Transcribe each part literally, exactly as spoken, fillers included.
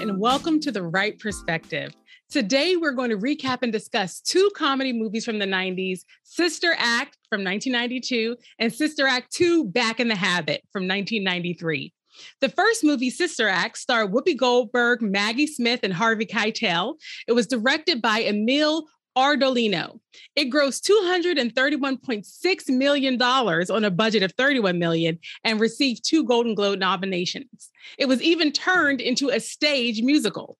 and welcome to The Wright Perspective. Today, we're going to recap and discuss two comedy movies from the nineties, Sister Act from nineteen ninety-two and Sister Act two: Back in the Habit from nineteen ninety-three. The first movie, Sister Act, starred Whoopi Goldberg, Maggie Smith, and Harvey Keitel. It was directed by Emile Ardolino. It grossed two hundred thirty-one point six million dollars on a budget of thirty-one million dollars and received two Golden Globe nominations. It was even turned into a stage musical.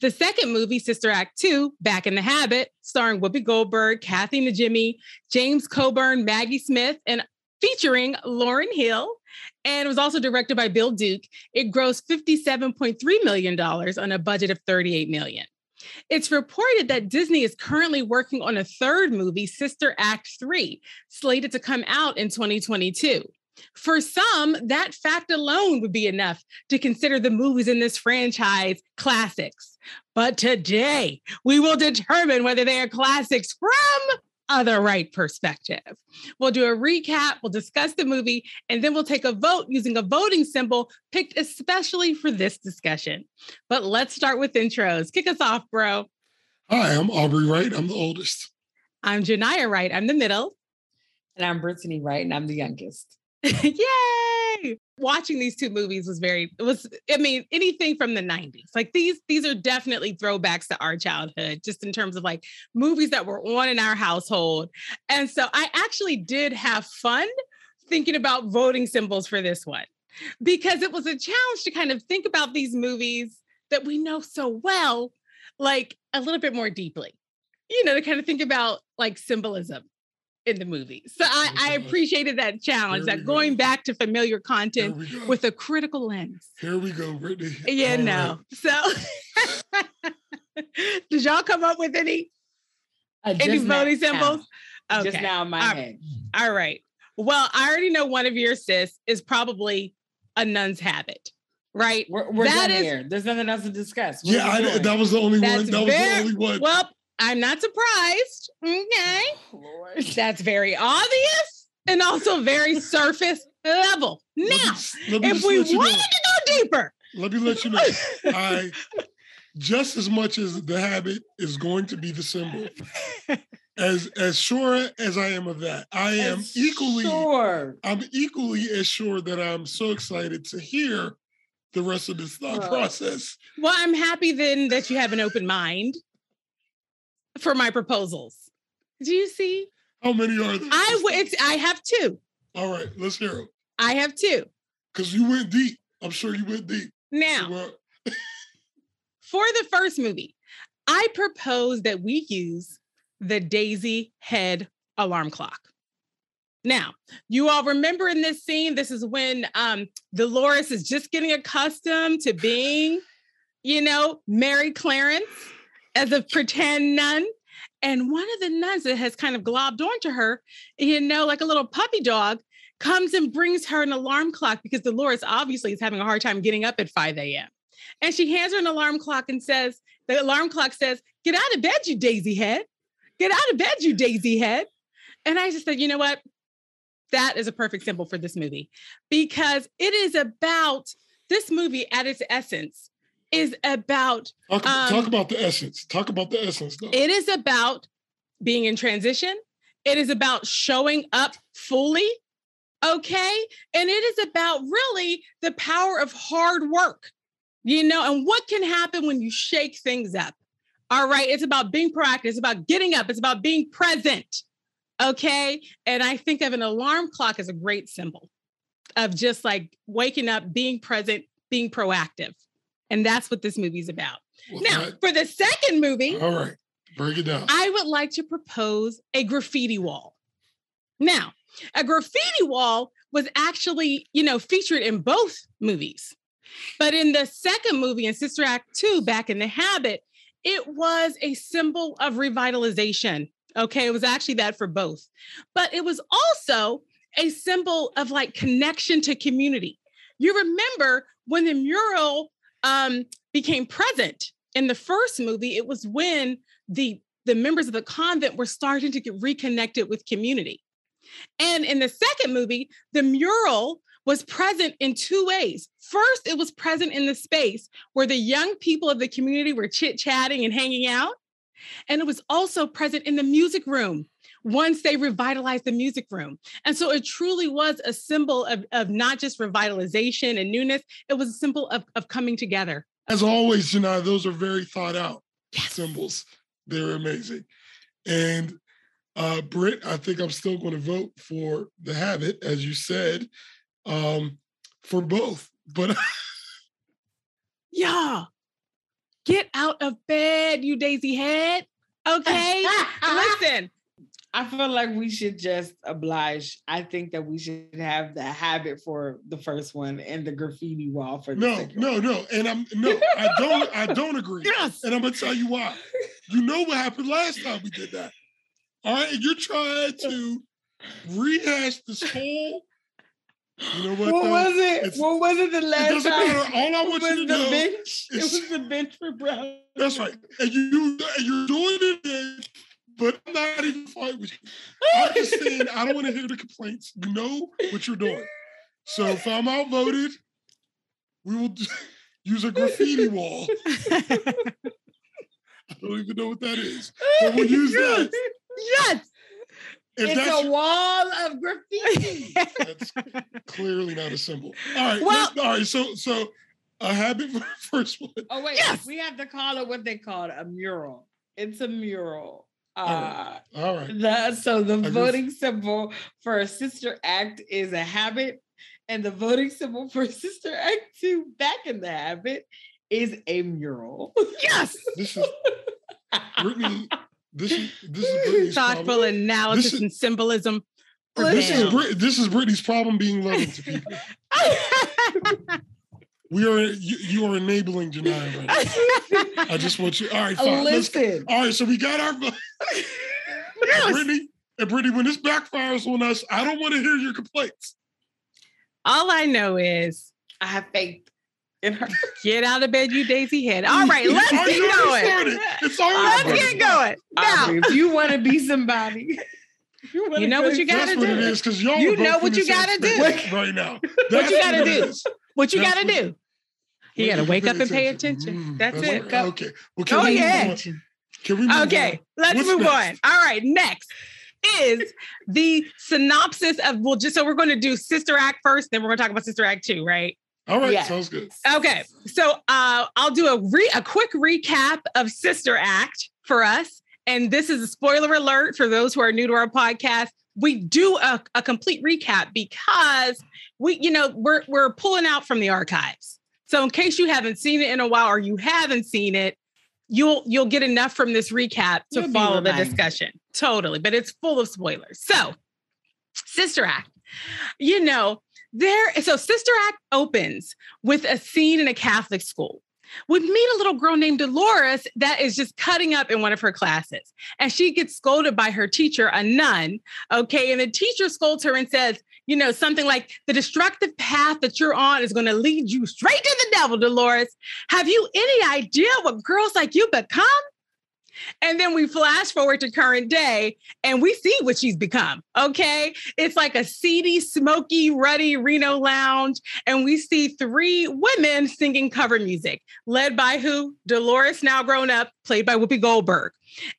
The second movie, Sister Act two, Back in the Habit, starring Whoopi Goldberg, Kathy Najimy, James Coburn, Maggie Smith, and featuring Lauryn Hill, and it was also directed by Bill Duke. It grossed fifty-seven point three million dollars on a budget of thirty-eight million dollars. It's reported that Disney is currently working on a third movie, Sister Act three, slated to come out in twenty twenty-two. For some, that fact alone would be enough to consider the movies in this franchise classics. But today, we will determine whether they are classics from The Wright Perspective. We'll do a recap, we'll discuss the movie, and then we'll take a vote using a voting symbol picked especially for this discussion. But let's start with intros. Kick us off, bro. Hi, I'm Aubrey Wright. I'm the oldest. I'm Genia Wright. I'm the middle. And I'm Brittany Wright, and I'm the youngest. Yay! Watching these two movies was very, it was, I mean, anything from the nineties. Like these, these are definitely throwbacks to our childhood, just in terms of like movies that were on in our household. And so I actually did have fun thinking about voting symbols for this one, because it was a challenge to kind of think about these movies that we know so well, like a little bit more deeply, you know, to kind of think about like symbolism in the movie. So I, I appreciated that challenge, that going back to familiar content with a critical lens. Here we go, Brittany. Yeah, all no. Right. So did y'all come up with any, uh, any voting symbols? Okay. Just now in my all head. Right. All right. Well, I already know one of your sis is probably a nun's habit. Right? We're, we're that done is, here. There's nothing else to discuss. What yeah, I, that was the only That's one. That was very, the only one. Well, I'm not surprised. Okay. Lord. That's very obvious and also very surface level. Now, let me, let me if we wanted know. to go deeper. Let me let you know. I, just as much as the habit is going to be the symbol, as as sure as I am of that, I am as equally sure. I'm equally as sure that I'm so excited to hear the rest of this thought well, process. Well, I'm happy then that you have an open mind for my proposals. Do you see? How many are there? I, w- it's, I have two. All right, let's hear them. I have two. Because you went deep. I'm sure you went deep. Now, so, uh, for the first movie, I propose that we use the daisy head alarm clock. Now, you all remember in this scene, this is when um, Dolores is just getting accustomed to being, you know, Mary Clarence as a pretend nun. And one of the nuns that has kind of globbed onto her, you know, like a little puppy dog, comes and brings her an alarm clock because Dolores obviously is having a hard time getting up at five a.m. And she hands her an alarm clock and says, the alarm clock says, get out of bed, you daisy head. Get out of bed, you daisy head. And I just said, you know what? That is a perfect symbol for this movie, because it is about, this movie at its essence is about... Talk, um, talk about the essence. Talk about the essence. Though. It is about being in transition. It is about showing up fully, okay? And it is about really the power of hard work, you know, and what can happen when you shake things up, all right? It's about being proactive. It's about getting up. It's about being present, okay? And I think of an alarm clock as a great symbol of just like waking up, being present, being proactive. And that's what this movie's about. Well, now, that, for the second movie, all right, break it down. I would like to propose a graffiti wall. Now, a graffiti wall was actually, you know, featured in both movies. But in the second movie, in Sister Act two, Back in the Habit, it was a symbol of revitalization. Okay, it was actually that for both. But it was also a symbol of like connection to community. You remember when the mural Um, became present in the first movie, it was when the, the members of the convent were starting to get reconnected with community. And in the second movie, the mural was present in two ways. First, it was present in the space where the young people of the community were chit-chatting and hanging out. And it was also present in the music room once they revitalized the music room. And so it truly was a symbol of, of not just revitalization and newness, it was a symbol of, of coming together. As always, Janai, those are very thought out yes. symbols. They're amazing. And uh, Britt, I think I'm still going to vote for The Habit, as you said, um, for both. But yeah. Get out of bed, you daisy head. Okay, listen. I feel like we should just oblige. I think that we should have The Habit for the first one and the graffiti wall for the no, second no, one. No, no, and I'm no. I don't. I don't agree. Yes, and I'm gonna tell you why. You know what happened last time we did that. All right, and you're trying to rehash this whole. You know what, what was it? It's, what was it the last it time? Matter. All I want you to know bench. It was the bench for Brown. That's right. And you, and you're doing it, but I'm not even fighting with you. I'm just saying, I don't want to hear the complaints. You know what you're doing. So if I'm outvoted, we will use a graffiti wall. I don't even know what that is. But we'll use yes. that. Yes. If it's a wall of graffiti. That's clearly not a symbol. All right. Well, all right. So, so a habit for the first one. Oh, wait. Yes. We have to call it what they call it, a mural. It's a mural. All right. Uh, all right. The, so the I voting guess. symbol for Sister Act is a habit. And the voting symbol for Sister Act two, Back in the Habit, is a mural. Yes. This is Brittany. This is this is Brittany's thoughtful problem. analysis is, and symbolism. This is, Brit, this is Brittany's problem being loving to people. we are you, you are enabling Janai right now. I just want you. All right, fine. Listen. All right, so we got our yes. and Brittany and Brittany. When this backfires on us, I don't want to hear your complaints. All I know is I have faith. Get out of bed, you daisy head. All right, let's get going. Started. It's already let's get going. Now, Aubrey, if you want to be somebody, you, you know what you got to do. It is, y'all you know what you got to do right now. What you got to do. What you got to do. You got to wake up and pay attention. Mm, that's, that's it. Right. Okay. Well, can oh, we yeah. Move on? Can we move okay, on? let's What's move next? on. All right, next is the synopsis of, well, just so we're going to do Sister Act first, then we're going to talk about Sister Act two, right? All right, yes. sounds good. Okay, so uh, I'll do a re- a quick recap of Sister Act for us. And this is a spoiler alert for those who are new to our podcast. We do a, a complete recap because we, you know, we're we're pulling out from the archives. So in case you haven't seen it in a while or you haven't seen it, you'll you'll get enough from this recap to You'll follow the discussion. Totally, but it's full of spoilers. So Sister Act, you know. There, so Sister Act opens with a scene in a Catholic school. We meet a little girl named Dolores that is just cutting up in one of her classes. And she gets scolded by her teacher, a nun, okay? And the teacher scolds her and says, you know, something like, the destructive path that you're on is going to lead you straight to the devil, Dolores. Have you any idea what girls like you become? And then we flash forward to current day and we see what she's become, okay? It's like a seedy, smoky, ruddy Reno lounge. And we see three women singing cover music, led by who? Dolores, now grown up, played by Whoopi Goldberg.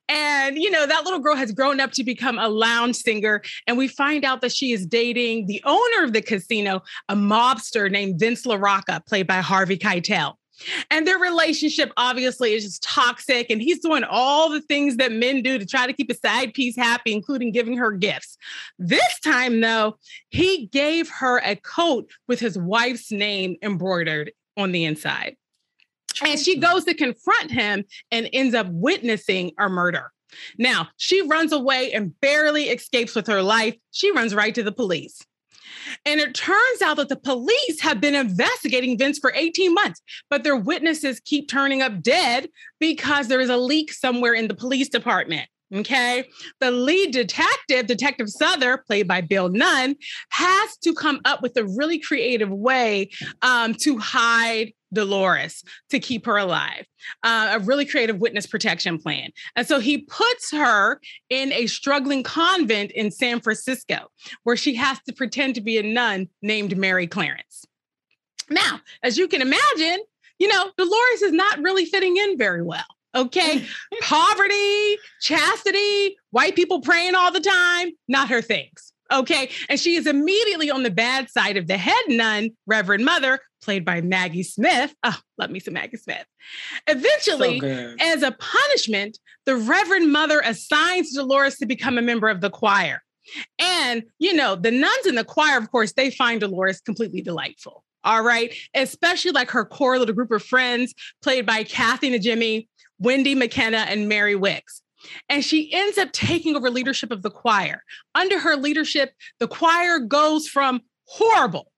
And, you know, that little girl has grown up to become a lounge singer. And we find out that she is dating the owner of the casino, a mobster named Vince LaRocca, played by Harvey Keitel. And their relationship, obviously, is just toxic. And he's doing all the things that men do to try to keep a side piece happy, including giving her gifts. This time, though, he gave her a coat with his wife's name embroidered on the inside. And she goes to confront him and ends up witnessing a murder. Now, she runs away and barely escapes with her life. She runs right to the police. And it turns out that the police have been investigating Vince for eighteen months, but their witnesses keep turning up dead because there is a leak somewhere in the police department. Okay. The lead detective, Detective Souther, played by Bill Nunn, has to come up with a really creative way um, to hide Dolores to keep her alive, uh, a really creative witness protection plan. And so he puts her in a struggling convent in San Francisco, where she has to pretend to be a nun named Mary Clarence. Now, as you can imagine, you know, Dolores is not really fitting in very well. Okay. Poverty, chastity, white people praying all the time, not her things. Okay. And she is immediately on the bad side of the head nun, Reverend Mother, played by Maggie Smith. Oh, love me some Maggie Smith. Eventually, so as a punishment, the Reverend Mother assigns Dolores to become a member of the choir. And, you know, the nuns in the choir, of course, they find Dolores completely delightful. All right. Especially like her core little group of friends played by Kathy Najimy, Wendy McKenna, and Mary Wicks. And she ends up taking over leadership of the choir. Under her leadership, the choir goes from horrible,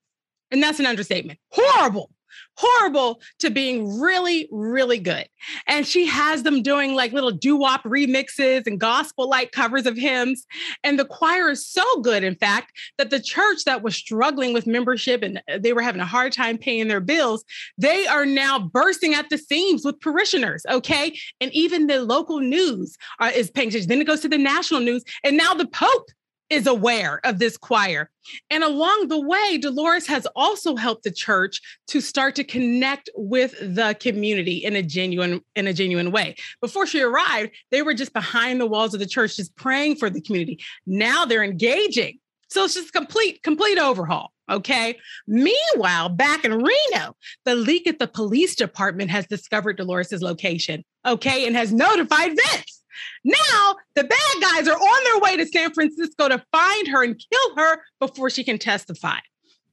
and that's an understatement, horrible, horrible to being really, really good. And she has them doing like little doo-wop remixes and gospel-like covers of hymns. And the choir is so good, in fact, that the church that was struggling with membership and they were having a hard time paying their bills, they are now bursting at the seams with parishioners, okay? And even the local news uh, is paying attention. Then it goes to the national news. And now the Pope is aware of this choir. And along the way, Dolores has also helped the church to start to connect with the community in a genuine, in a genuine way. Before she arrived, they were just behind the walls of the church, just praying for the community. Now they're engaging. So it's just complete, complete overhaul. Okay. Meanwhile, back in Reno, the leak at the police department has discovered Dolores's location. Okay. And has notified Vince. Now, the bad guys are on their way to San Francisco to find her and kill her before she can testify.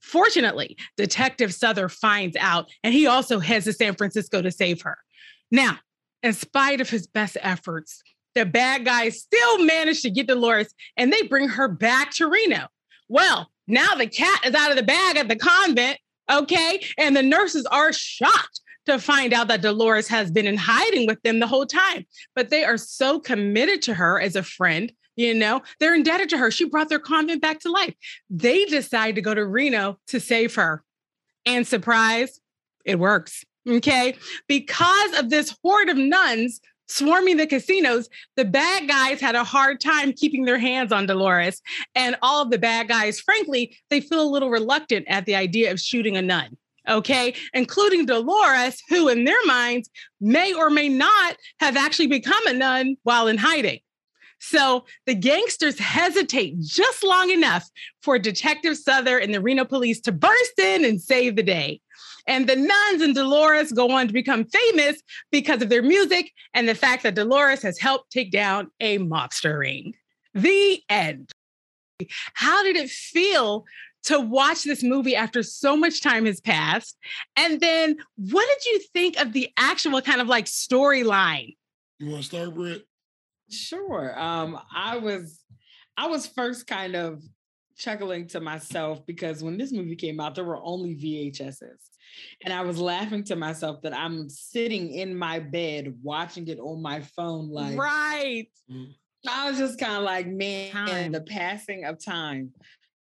Fortunately, Detective Souther finds out, and he also heads to San Francisco to save her. Now, in spite of his best efforts, the bad guys still manage to get Dolores, and they bring her back to Reno. Well, now the cat is out of the bag at the convent, okay? And the nurses are shocked to find out that Dolores has been in hiding with them the whole time. But they are so committed to her as a friend, you know, they're indebted to her. She brought their convent back to life. They decide to go to Reno to save her. And surprise, it works, okay? Because of this horde of nuns swarming the casinos, the bad guys had a hard time keeping their hands on Dolores. And all of the bad guys, frankly, they feel a little reluctant at the idea of shooting a nun. Okay, including Dolores, who in their minds may or may not have actually become a nun while in hiding. So the gangsters hesitate just long enough for Detective Souther and the Reno police to burst in and save the day. And the nuns and Dolores go on to become famous because of their music and the fact that Dolores has helped take down a mobster ring. The end. How did it feel to watch this movie after so much time has passed? And then what did you think of the actual kind of like storyline? You want to start, Britt? Sure. Um, I was, I was first kind of chuckling to myself because when this movie came out, there were only V H S's. And I was laughing to myself that I'm sitting in my bed watching it on my phone. Like, right. I was just kind of like, man, time. The passing of time.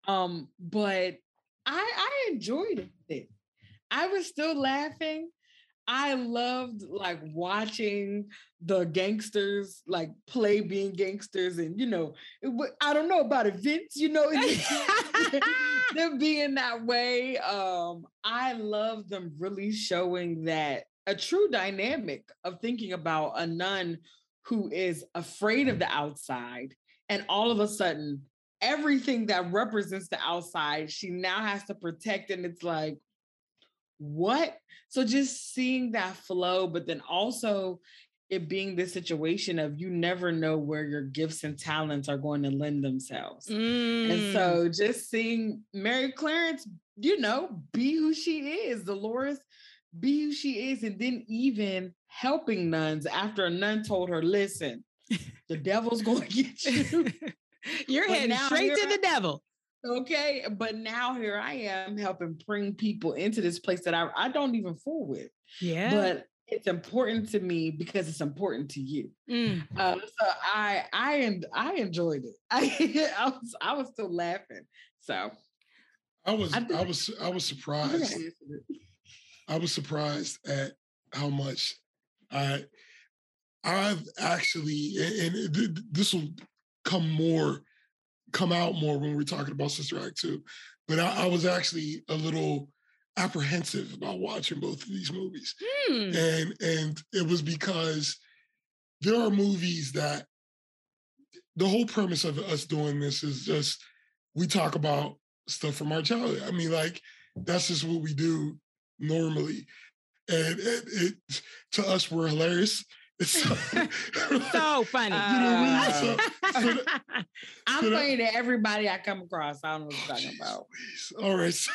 Um, but I, I enjoyed it. I was still laughing. I loved like watching the gangsters like play being gangsters, and you know, it, I don't know about events, you know, them being that way. Um, I love them really showing that a true dynamic of thinking about a nun who is afraid of the outside, and all of a sudden, everything that represents the outside, she now has to protect. And it's like, what? So just seeing that flow, but then also it being this situation of you never know where your gifts and talents are going to lend themselves. Mm. And so just seeing Mary Clarence, you know, be who she is, Dolores be who she is, and then even helping nuns after a nun told her, listen, the devil's going to get you. You're but heading straight to the devil. Okay. But now here I am helping bring people into this place that I, I don't even fool with. Yeah. But it's important to me because it's important to you. Mm. Uh, so I, I, and I enjoyed it. I, I was, I was still laughing. So I was, I, I was, I was surprised. I was surprised at how much I, I've actually, and, and this will come more, come out more when we're talking about Sister Act two, but I, I was actually a little apprehensive about watching both of these movies. Mm. And, and it was because there are movies that the whole premise of us doing this is just, we talk about stuff from our childhood. I mean, like, that's just what we do normally. And, and it, to us, we're hilarious. It's so, so funny. You know what I mean? So, so that, I'm so funny that, to everybody I come across. I don't know what you're oh, talking geez, about. Please. All right. So,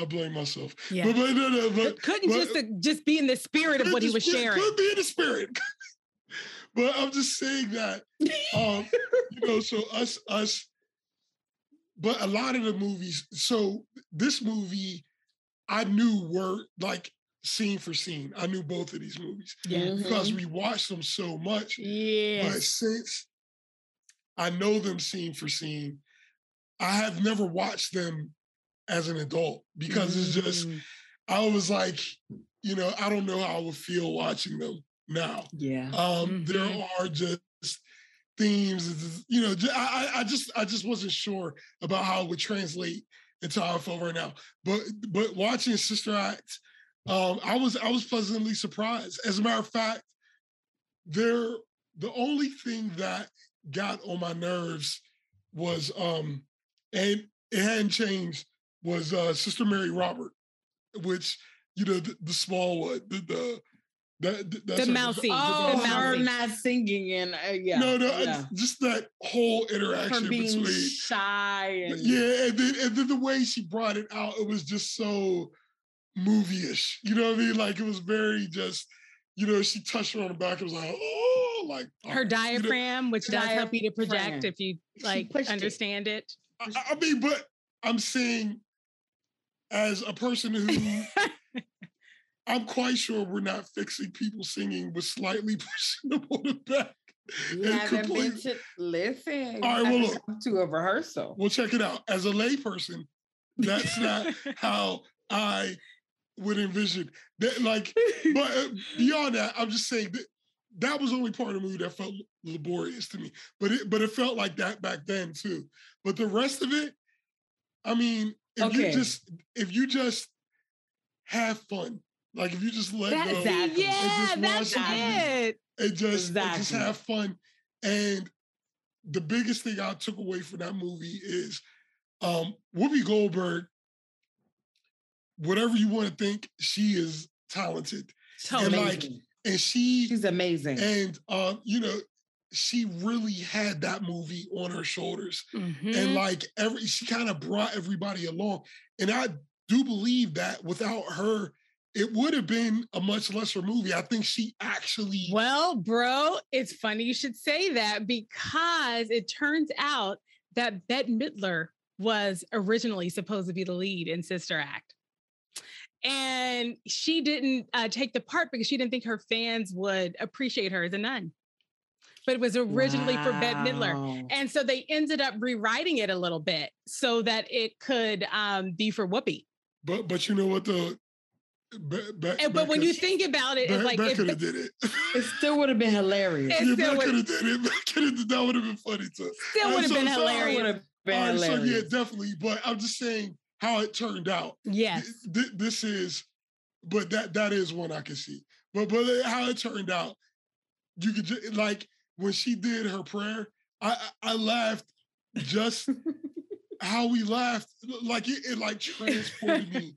I blame myself. Yeah. But, but, no, no, but, couldn't but, just, uh, just be in the spirit of what he was spirit, sharing. Could be in the spirit. But I'm just saying that, um, you know, so us, us, but a lot of the movies, so this movie, I knew were like scene for scene. I knew both of these movies yeah. because we watched them so much. Yes. But since I know them scene for scene, I have never watched them as an adult because mm. it's just, I was like, you know, I don't know how I would feel watching them now. Yeah. Um, mm-hmm. There are just themes, you know, I, I just, I just wasn't sure about how it would translate into how I feel right now. But, but watching Sister Act, um, I was, I was pleasantly surprised. As a matter of fact, there, the only thing that got on my nerves was, um, and it hadn't changed, was uh, Sister Mary Robert, which, you know, the, the small one, the, the That, that, that's the mousey. Oh, the her not singing and uh, yeah. No, no, yeah. just that whole interaction her being between shy and yeah, and then, and then the way she brought it out, it was just so movie-ish. You know what I mean? Like it was very just, you know, she touched her on the back. It was like oh, like her oh, diaphragm, you know? Which does help you to project if you like understand it. it. I, I mean, but I'm saying as a person who. I'm quite sure we're not fixing people singing with slightly pushing them on the back. You haven't been to listen. All right, well, look. To a rehearsal. Well, check it out. As a layperson, that's not how I would envision that. Like, but beyond that, I'm just saying that that was the only part of the movie that felt laborious to me. But it, but it felt like that back then too. But the rest of it, I mean, if okay. you just if you just have fun. Like if you just let that, go, exactly. yeah, and just that's it. And just, exactly. and just have fun. And the biggest thing I took away from that movie is um, Whoopi Goldberg. Whatever you want to think, she is talented. So and amazing. Like, and she, she's amazing. And uh, you know, she really had that movie on her shoulders, mm-hmm. and like every, she kind of brought everybody along. And I do believe that without her. It would have been a much lesser movie. I think she actually... Well, bro, it's funny you should say that because it turns out that Bette Midler was originally supposed to be the lead in Sister Act. And she didn't uh, take the part because she didn't think her fans would appreciate her as a nun. But it was originally wow. for Bette Midler. And so they ended up rewriting it a little bit so that it could um, be for Whoopi. But, but you know what, though? Be- be- and, but when you think about it, be- it's like if it, did it. it still would have been hilarious. It yeah, still would have did it. Did, that would have been funny too. Still would have so, been so hilarious. Would have been uh, hilarious. So yeah, definitely. But I'm just saying how it turned out. Yes, this, this is. But that that is one I can see. But but how it turned out, you could just, like when she did her prayer. I I, I laughed just. How we laughed, like it, it like transported me.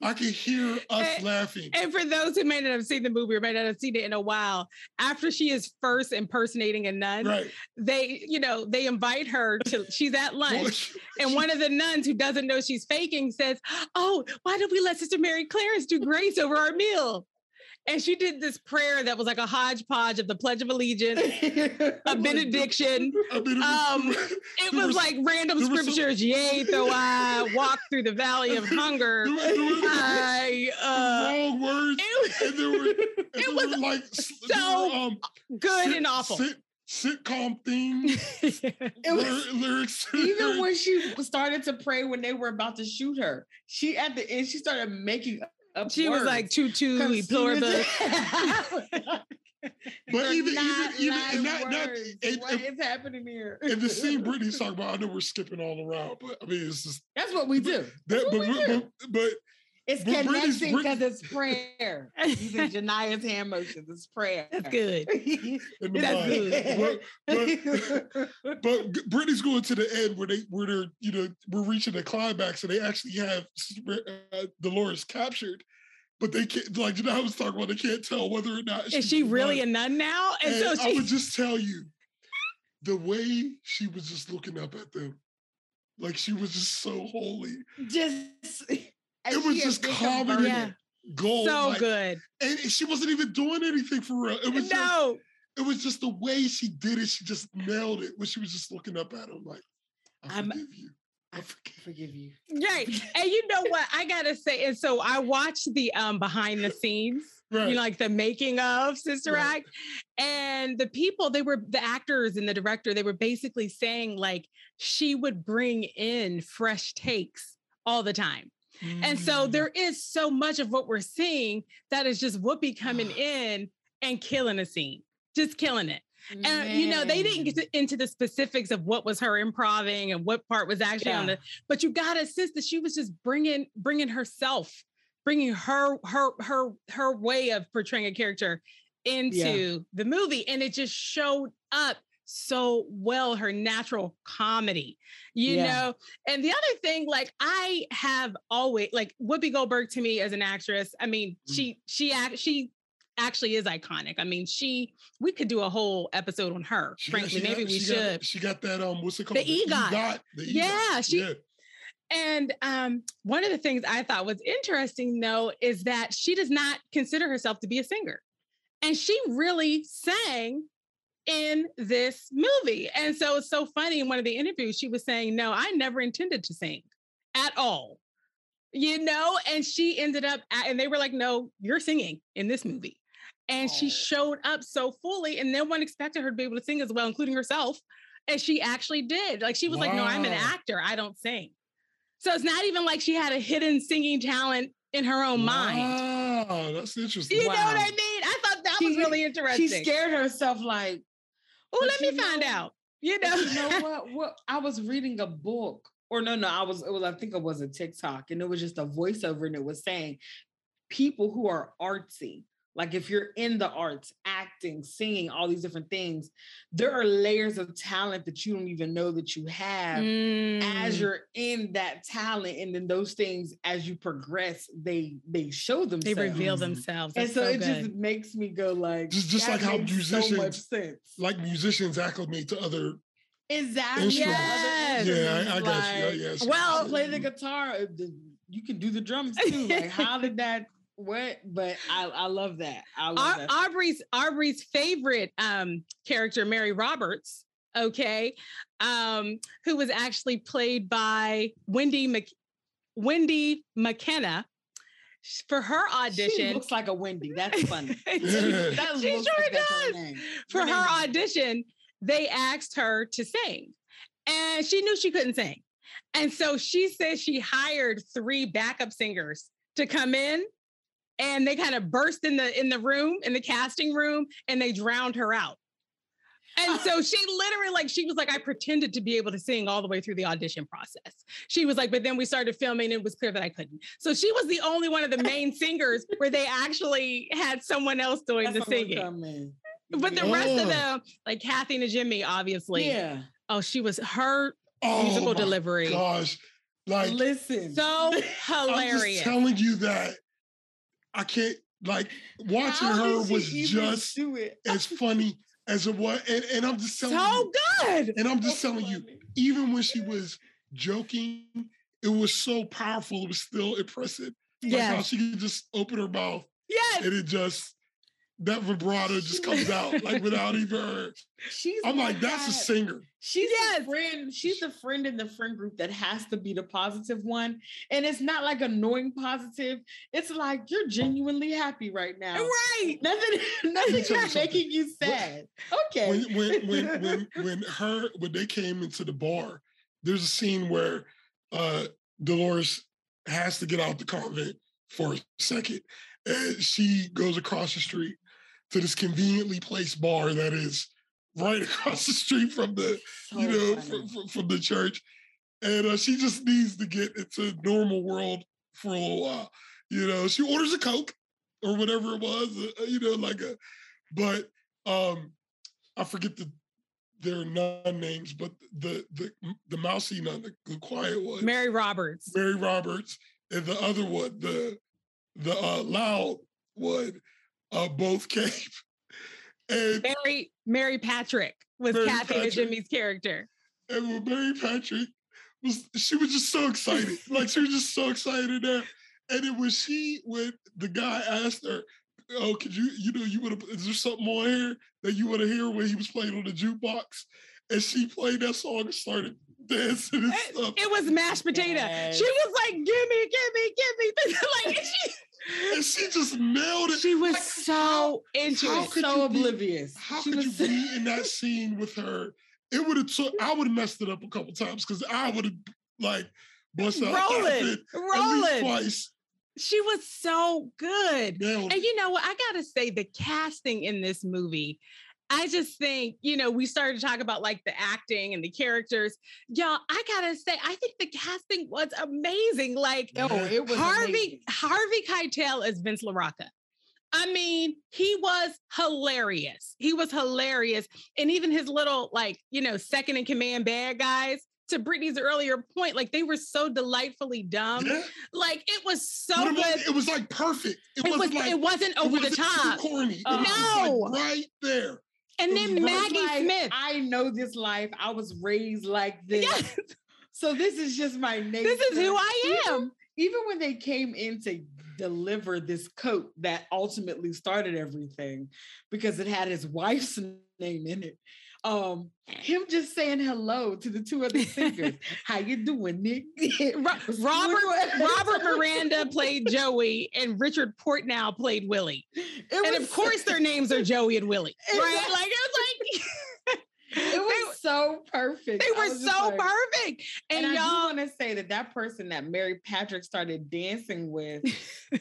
I could hear us and, laughing. And for those who may not have seen the movie or may not have seen it in a while, after she is first impersonating a nun, right. they, you know, they invite her to, she's at lunch. And one of the nuns who doesn't know she's faking says, oh, why don't we let Sister Mary Clarence do grace over our meal? And she did this prayer that was like a hodgepodge of the Pledge of Allegiance, a benediction. I mean, it was, um, it was, was like random scriptures. Some... Yea, though I walk through the valley of hunger. There were, there were, I, uh, wrong words. It was, and there were, and it there was were like so there were, um, good sit, and awful. Sit, sitcom themes, lyrics, lyrics. Even when she started to pray when they were about to shoot her, she at the end she started making up. She words. was like choo choo, pluribus. But even not, even even not, not it, what it, is happening here? And the scene Brittany's talking about, I know we're skipping all around, but I mean it's just that's what we do. That, but, we but, do. but but it's but connecting because it's prayer. Even Jania's hand motions, it's prayer. That's good. That's good. But, but, but Brittany's going to the end where they where they're you know we're reaching the climax and they actually have uh, Dolores captured. But they can't, like you know, I was talking about, they can't tell whether or not. She Is she really lying. a nun now? And, and so she... I would just tell you, the way she was just looking up at them, like she was just so holy. Just it was just common yeah. gold. So like, good. And she wasn't even doing anything for real. It was no. Just, it was just the way she did it. She just nailed it when she was just looking up at him, like, I I'm... forgive you. I forgive you. Right. And you know what? I got to say, and so I watched the um, behind the scenes, right. you know, like the making of Sister right. Act. And the people, they were the actors and the director, they were basically saying like she would bring in fresh takes all the time. Mm. And so there is so much of what we're seeing that is just Whoopi coming in and killing a scene, just killing it. And, Man. you know, they didn't get to, into the specifics of what was her improvising and what part was actually yeah. on the, but you got to insist that she was just bringing, bringing herself, bringing her, her, her, her way of portraying a character into yeah. the movie. And it just showed up so well, her natural comedy, you yeah. know? And the other thing, like I have always, like Whoopi Goldberg to me as an actress, I mean, mm. she, she, she, actually is iconic. I mean, she, we could do a whole episode on her, she, frankly, she maybe got, we she should. Got, she got that, um, what's it called? The EGOT. EGOT. The EGOT. Yeah, she, yeah. And um, one of the things I thought was interesting though, is that she does not consider herself to be a singer. And she really sang in this movie. And so it's so funny, in one of the interviews, she was saying, no, I never intended to sing at all. You know, and she ended up, at, and they were like, no, you're singing in this movie. And oh. she showed up so fully, and no one expected her to be able to sing as well, including herself. And she actually did. Like, she was wow. like, no, I'm an actor. I don't sing. So it's not even like she had a hidden singing talent in her own wow. mind. Wow, that's interesting. You wow. know what I mean? I thought that she, was really interesting. She scared herself like, oh, let me know, find out. You know? You know what? What? I was reading a book, or no, no, I was, it was, I think it was a TikTok, and it was just a voiceover, and it was saying people who are artsy, like if you're in the arts, acting, singing, all these different things, there are layers of talent that you don't even know that you have mm. as you're in that talent. And then those things, as you progress, they they show themselves. They reveal themselves. That's and so, so it good. just makes me go like, just, just like how musicians, so like musicians acclimate to other Exactly. Yes. Yeah, I, I like, got you. I, yes. Well, I'll play the guitar. You can do the drums too. Like how did that What? But I, I love that. I love that. Aubrey's Aubrey's favorite um, character, Mary Roberts, okay, um, who was actually played by Wendy Mc, Wendy McKenna. For her audition, she looks like a Wendy. That's funny. she, that she sure like does. For her, her audition, they asked her to sing, and she knew she couldn't sing, and so she said she hired three backup singers to come in. And they kind of burst in the in the room, in the casting room, and they drowned her out. And so she literally, like, she was like, I pretended to be able to sing all the way through the audition process. She was like, but then we started filming and it was clear that I couldn't. So she was the only one of the main singers where they actually had someone else doing That's the singing. But the yeah. rest of them, like Kathy Najimy, obviously. Yeah. Oh, she was her oh musical delivery. Gosh. Like, listen. So hilarious. I'm just telling you that. I can't, like, watching her was just as funny as it was. And, and I'm just telling you. So good. And I'm just telling you, even when she was joking, it was so powerful. It was still impressive. Like how she could just open her mouth. Yes. And it just that vibrato just comes out like without even her. She's I'm like, that, that's a singer. She's yes. a friend. She's the friend in the friend group that has to be the positive one. And it's not like annoying positive. It's like you're genuinely happy right now. Right. Nothing nothing not making you sad. Okay. When when when when when her when they came into the bar, there's a scene where uh Dolores has to get out the convent for a second. And she goes across the street to this conveniently placed bar that is right across the street from the, so you know, from, from, from the church. And uh, she just needs to get into normal world for a little while. You know, she orders a Coke or whatever it was, uh, you know, like a, but um, I forget the, their nun names, but the, the, the mousy nun, the, the quiet one. Mary Roberts. Mary Roberts. And the other one, the, the uh, loud one, uh, both came. And Mary Mary Patrick was Mary Kathy Najimy's character. And when Mary Patrick was, she was just so excited. Like, she was just so excited there. And it was she, when the guy asked her, oh, could you, you know, you want to, is there something on here that you want to hear, when he was playing on the jukebox? And she played that song and started dancing and stuff. It was mashed potato. Yes. She was like, "Gimme, gimme, gimme!" Like, and she, and she just nailed it. She was like, so into it, so oblivious. Be, how she could was... you be in that scene with her? It would have took. I would have messed it up a couple times because I would have like busted out rolling, rolling at least twice. She was so good, nailed and you know what? I gotta say, the casting in this movie. I just think, you know, we started to talk about like the acting and the characters. Y'all, I gotta say, I think the casting was amazing. Like, oh, it was Harvey, amazing. Harvey Keitel as Vince LaRocca. I mean, he was hilarious. He was hilarious. And even his little, like, you know, second in command bad guys, to Brittany's earlier point, like they were so delightfully dumb. Yeah. Like it was so it was, good. It was like perfect. It, it wasn't was, like, it wasn't over it wasn't the top. Too corny. Oh. It was, like, right there. And then Maggie like, Smith. I know this life. I was raised like this. Yes. So this is just my nature. This is who I am. Even, even when they came in to deliver this coat that ultimately started everything, because it had his wife's name in it. Um, him just saying hello to the two other singers. How you doing, Nick? Robert Robert Miranda played Joey and Richard Portnow played Willie. It and of course so- their names are Joey and Willie. Right? Like it was like it was they, so perfect. They were so like, perfect. And, and y'all I do want to say that that person that Mary Patrick started dancing with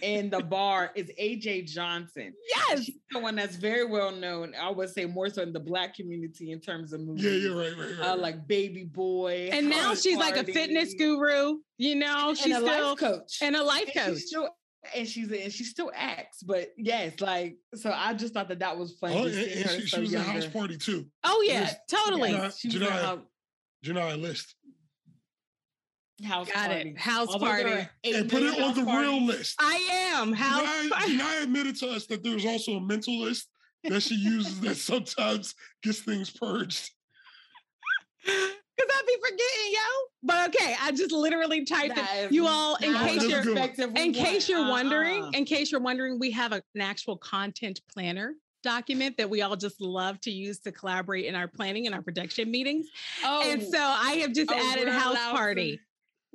in the bar is A J Johnson. Yes. She's the one that's very well known. I would say more so in the Black community in terms of movies. Yeah, you're right, right, right. Uh, like Baby Boy. And now she's party. Like a fitness guru, you know, and she's a still, life coach. And a life and coach. She's still, and she's and she still acts, but yes, like so. I just thought that that was funny. Oh, and, and she, so she was younger. A house party too. Oh yeah, was, totally. Yeah, she was Janiyah, Janiyah list. House Got party. It. House Although party. And put it on the parties. Real list. I am. House party. Janiyah admitted to us that there's also a mental list that she uses that sometimes gets things purged. Because I'll be forgetting, yo. But okay, I just literally typed that it. You all, in case you're in case you're wondering, uh-uh. in case you're wondering, we have a, an actual content planner document that we all just love to use to collaborate in our planning and our production meetings. Oh, and so I have just oh, added house party. To,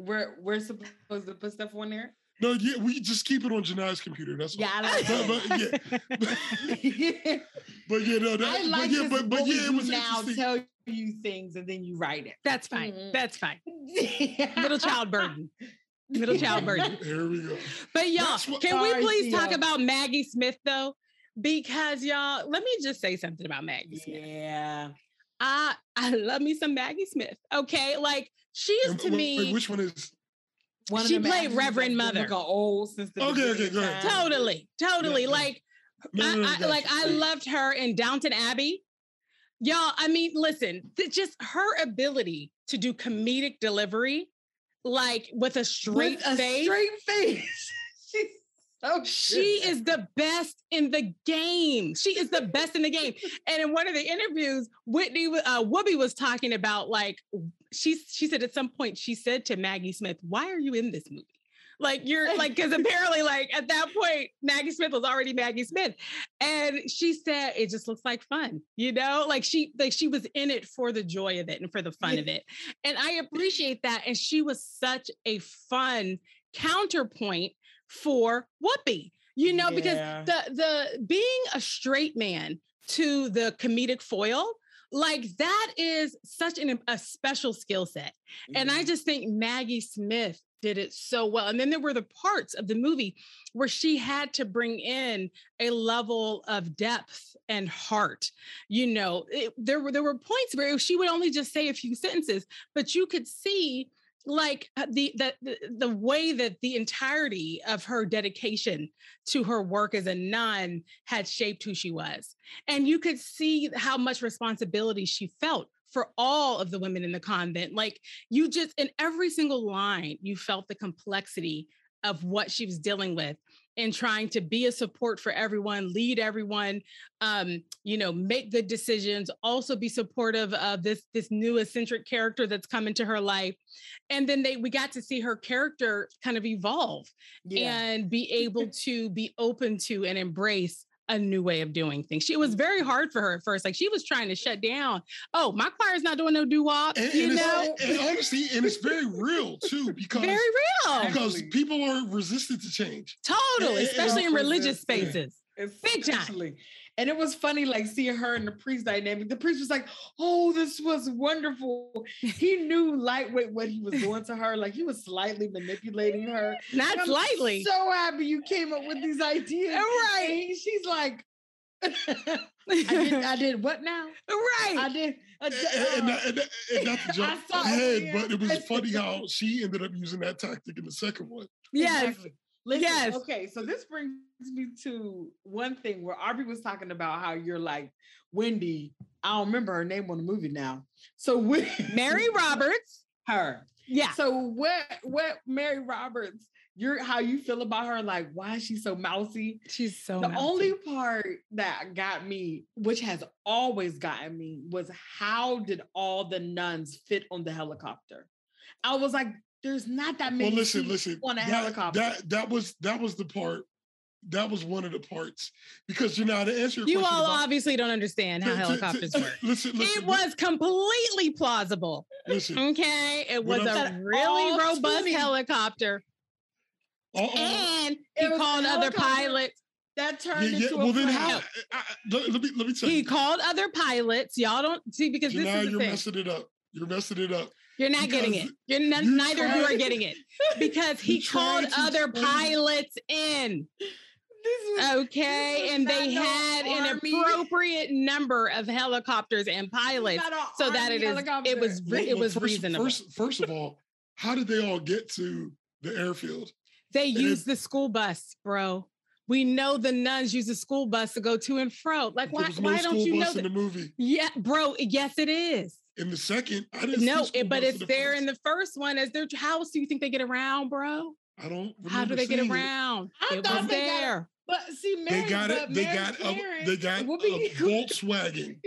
we're we're supposed to put stuff on there. No, yeah, we just keep it on Janaya's computer. That's yeah, all. I like but, but, yeah. yeah. But yeah, no, that, I like but yeah, but, but yeah, it was now tell you things and then you write it. That's fine. Mm-hmm. That's fine. Middle child burden. Middle child burden. Here we go. But y'all, what, can we please talk about Maggie Smith though? Because y'all, let me just say something about Maggie Smith. Yeah. I I love me some Maggie Smith. Okay, like she is and, to wait, me. Wait, which one is? One she played Reverend Mother. Old since the okay, okay, go ahead. Totally, totally. Yeah, like, no, no, no, I, I, like I loved her in Downton Abbey. Y'all, I mean, listen, th- just her ability to do comedic delivery, like with a straight with a face. Straight face. She's so good. She is the best in the game. She is the best in the game. And in one of the interviews, Whitney, uh, Whoopi was talking about like. She, she said at some point, she said to Maggie Smith, why are you in this movie? Like you're like, because apparently like at that point, Maggie Smith was already Maggie Smith. And she said, it just looks like fun, you know, like she, like she was in it for the joy of it and for the fun of it. And I appreciate that. And she was such a fun counterpoint for Whoopi, you know, yeah. because the, the being a straight man to the comedic foil, like that is such an, a special skill set. Mm-hmm. And I just think Maggie Smith did it so well. And then there were the parts of the movie where she had to bring in a level of depth and heart. You know, it, there were, there were points where she would only just say a few sentences, but you could see like the, the, the, the way that the entirety of her dedication to her work as a nun had shaped who she was. And you could see how much responsibility she felt for all of the women in the convent. Like you just, in every single line, you felt the complexity of what she was dealing with in trying to be a support for everyone, lead everyone, um, you know, make good decisions, also be supportive of this, this new eccentric character that's come into her life. And then they, we got to see her character kind of evolve yeah. and be able to be open to and embrace a new way of doing things. She, it was very hard for her at first. Like she was trying to shut down. Oh, my choir's not doing no doo-wop, and, you and know? And honestly, and it's very real too, because- Very real. Because people are resistant to change. Totally, and, especially and in religious spaces. Big time. And it was funny, like seeing her and the priest dynamic. The priest was like, oh, this was wonderful. He knew lightweight what he was doing to her. Like he was slightly manipulating her. Not slightly. So happy you came up with these ideas. Right. And she's like, I, did, I did what now? Right. I did. I did and, uh, and, and, and not to jump ahead, it, but it was funny how she ended up using that tactic in the second one. Yes. Exactly. Listen, yes. Okay, so this brings me to one thing where Aubrey was talking about how you're like, Wendy, I don't remember her name on the movie now. So when, Mary Roberts. Her. Yeah. So what what Mary Roberts, you're how you feel about her, like why is she so mousy? She's so the mousy. Only part that got me, which has always gotten me, was how did all the nuns fit on the helicopter? I was like, there's not that many well, listen, listen, on a that, helicopter. That that was that was the part. That was one of the parts. Because you know to answer your you question. You all about, obviously don't understand how to, helicopters to, to, work. Listen, listen, it listen, was completely plausible. Listen, okay. It was a really robust twenty helicopter. Uh-oh. And he called other pilots. That turned yeah, yeah. into well, a then how, I, let, let me let me tell he you. He called other pilots. Y'all don't see because so this now is the you're thing. messing it up. You're messing it up. You're not because getting it. You're n- you neither of you are getting it because he called other pilots in. This was, okay, this and they had army. an appropriate number of helicopters and pilots, so that it is helicopter. it was well, it was first, reasonable. First, first of all, how did they all get to the airfield? They and used the school bus, bro. We know the nuns use the school bus to go to and fro. Like, why, no why don't you know that? In the movie. Yeah, bro. Yes, it is. In the second, I didn't no, see it, but it's the there first. in the first one. As their house, do you think they get around, bro? I don't. How do they get around? It. I it was they there. Got, but see, Mary, they got it. They got, a, they got. They got a Volkswagen.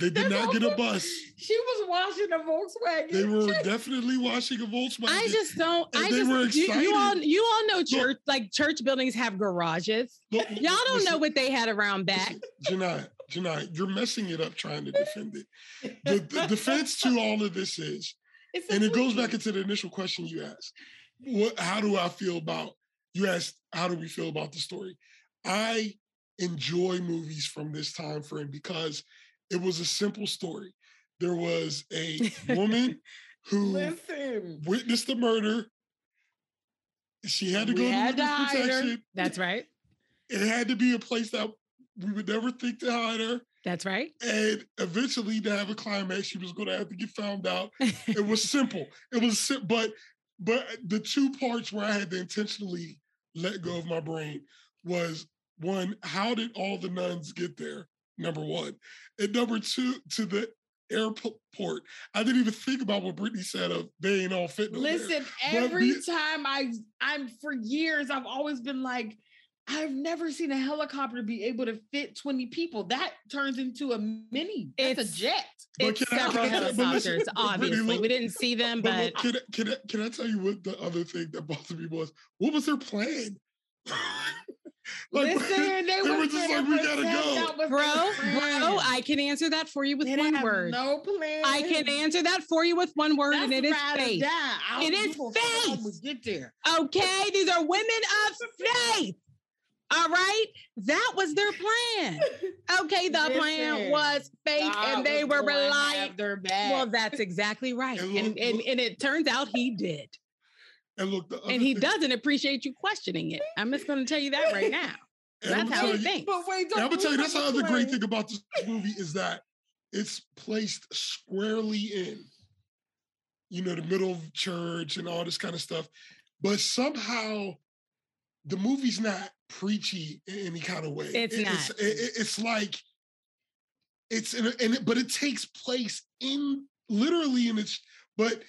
They did not get a bus. She was washing a Volkswagen. They were definitely washing a Volkswagen. I just don't. And I they just, were excited. You, you all, you all know church, no. like church buildings have garages. No, Y'all don't listen, know what they had around back. Listen, Janai, Janai, you're messing it up trying to defend it. The, the defense to all of this is, it's and it goes back into the initial question you asked. What? How do I feel about, you asked, how do we feel about the story? I enjoy movies from this time frame because it was a simple story. There was a woman who Listen. witnessed the murder. She had to go we to witness protection. That's right. It had to be a place that we would never think to hide her. That's right. And eventually, to have a climax, she was going to have to get found out. It was simple. It was simple. But, but the two parts where I had to intentionally let go of my brain was, one, how did all the nuns get there? Number one. And number two, to the airport. I didn't even think about what Brittany said of they ain't all fit. No Listen, there. every but, time I, I'm for years, I've always been like, I've never seen a helicopter be able to fit twenty people. That turns into a mini. It's that's a jet. It's several I, helicopters, listen, obviously. Look, we didn't see them, but... but look, can, can, can I tell you what the other thing that bothered me was? What was their plan? Like, listen, they, they were just like, we gotta go. Bro, bro, I can answer that for you with they one word. No plan. I can answer that for you with one word, that's and it is faith. It is faith. Get there. Okay, these are women of faith. All right, that was their plan. Okay, the listen, plan was faith, God and they were reliant. Well, that's exactly right. And, look, and, and, look, and it turns out he did. And look, the other and he thing, doesn't appreciate you questioning it. I'm just going to tell you that right now. That's how he you, thinks. But wait, don't I'm going to tell you, that's the other great thing about this movie is that it's placed squarely in, you know, the middle of church and all this kind of stuff. But somehow the movie's not preachy in any kind of way. It's it, not. It's, it, it's like, it's, in a, and it, but it takes place in, literally in its, but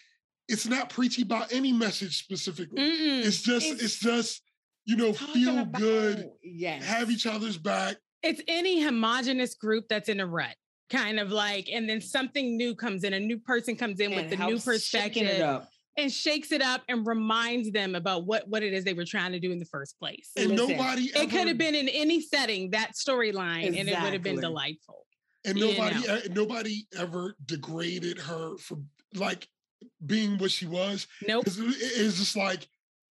it's not preachy about any message specifically. Mm-mm. It's just, it's, it's just, you know, feel about, good, yes. have each other's back. It's any homogenous group that's in a rut, kind of like, and then something new comes in, a new person comes in and with a new perspective it up. And shakes it up and reminds them about what, what it is they were trying to do in the first place. And listen, nobody ever, it could have been in any setting, that storyline, exactly. and it would have been delightful. And nobody, you know? uh, nobody ever degraded her for like, being what she was. Nope. It's just like,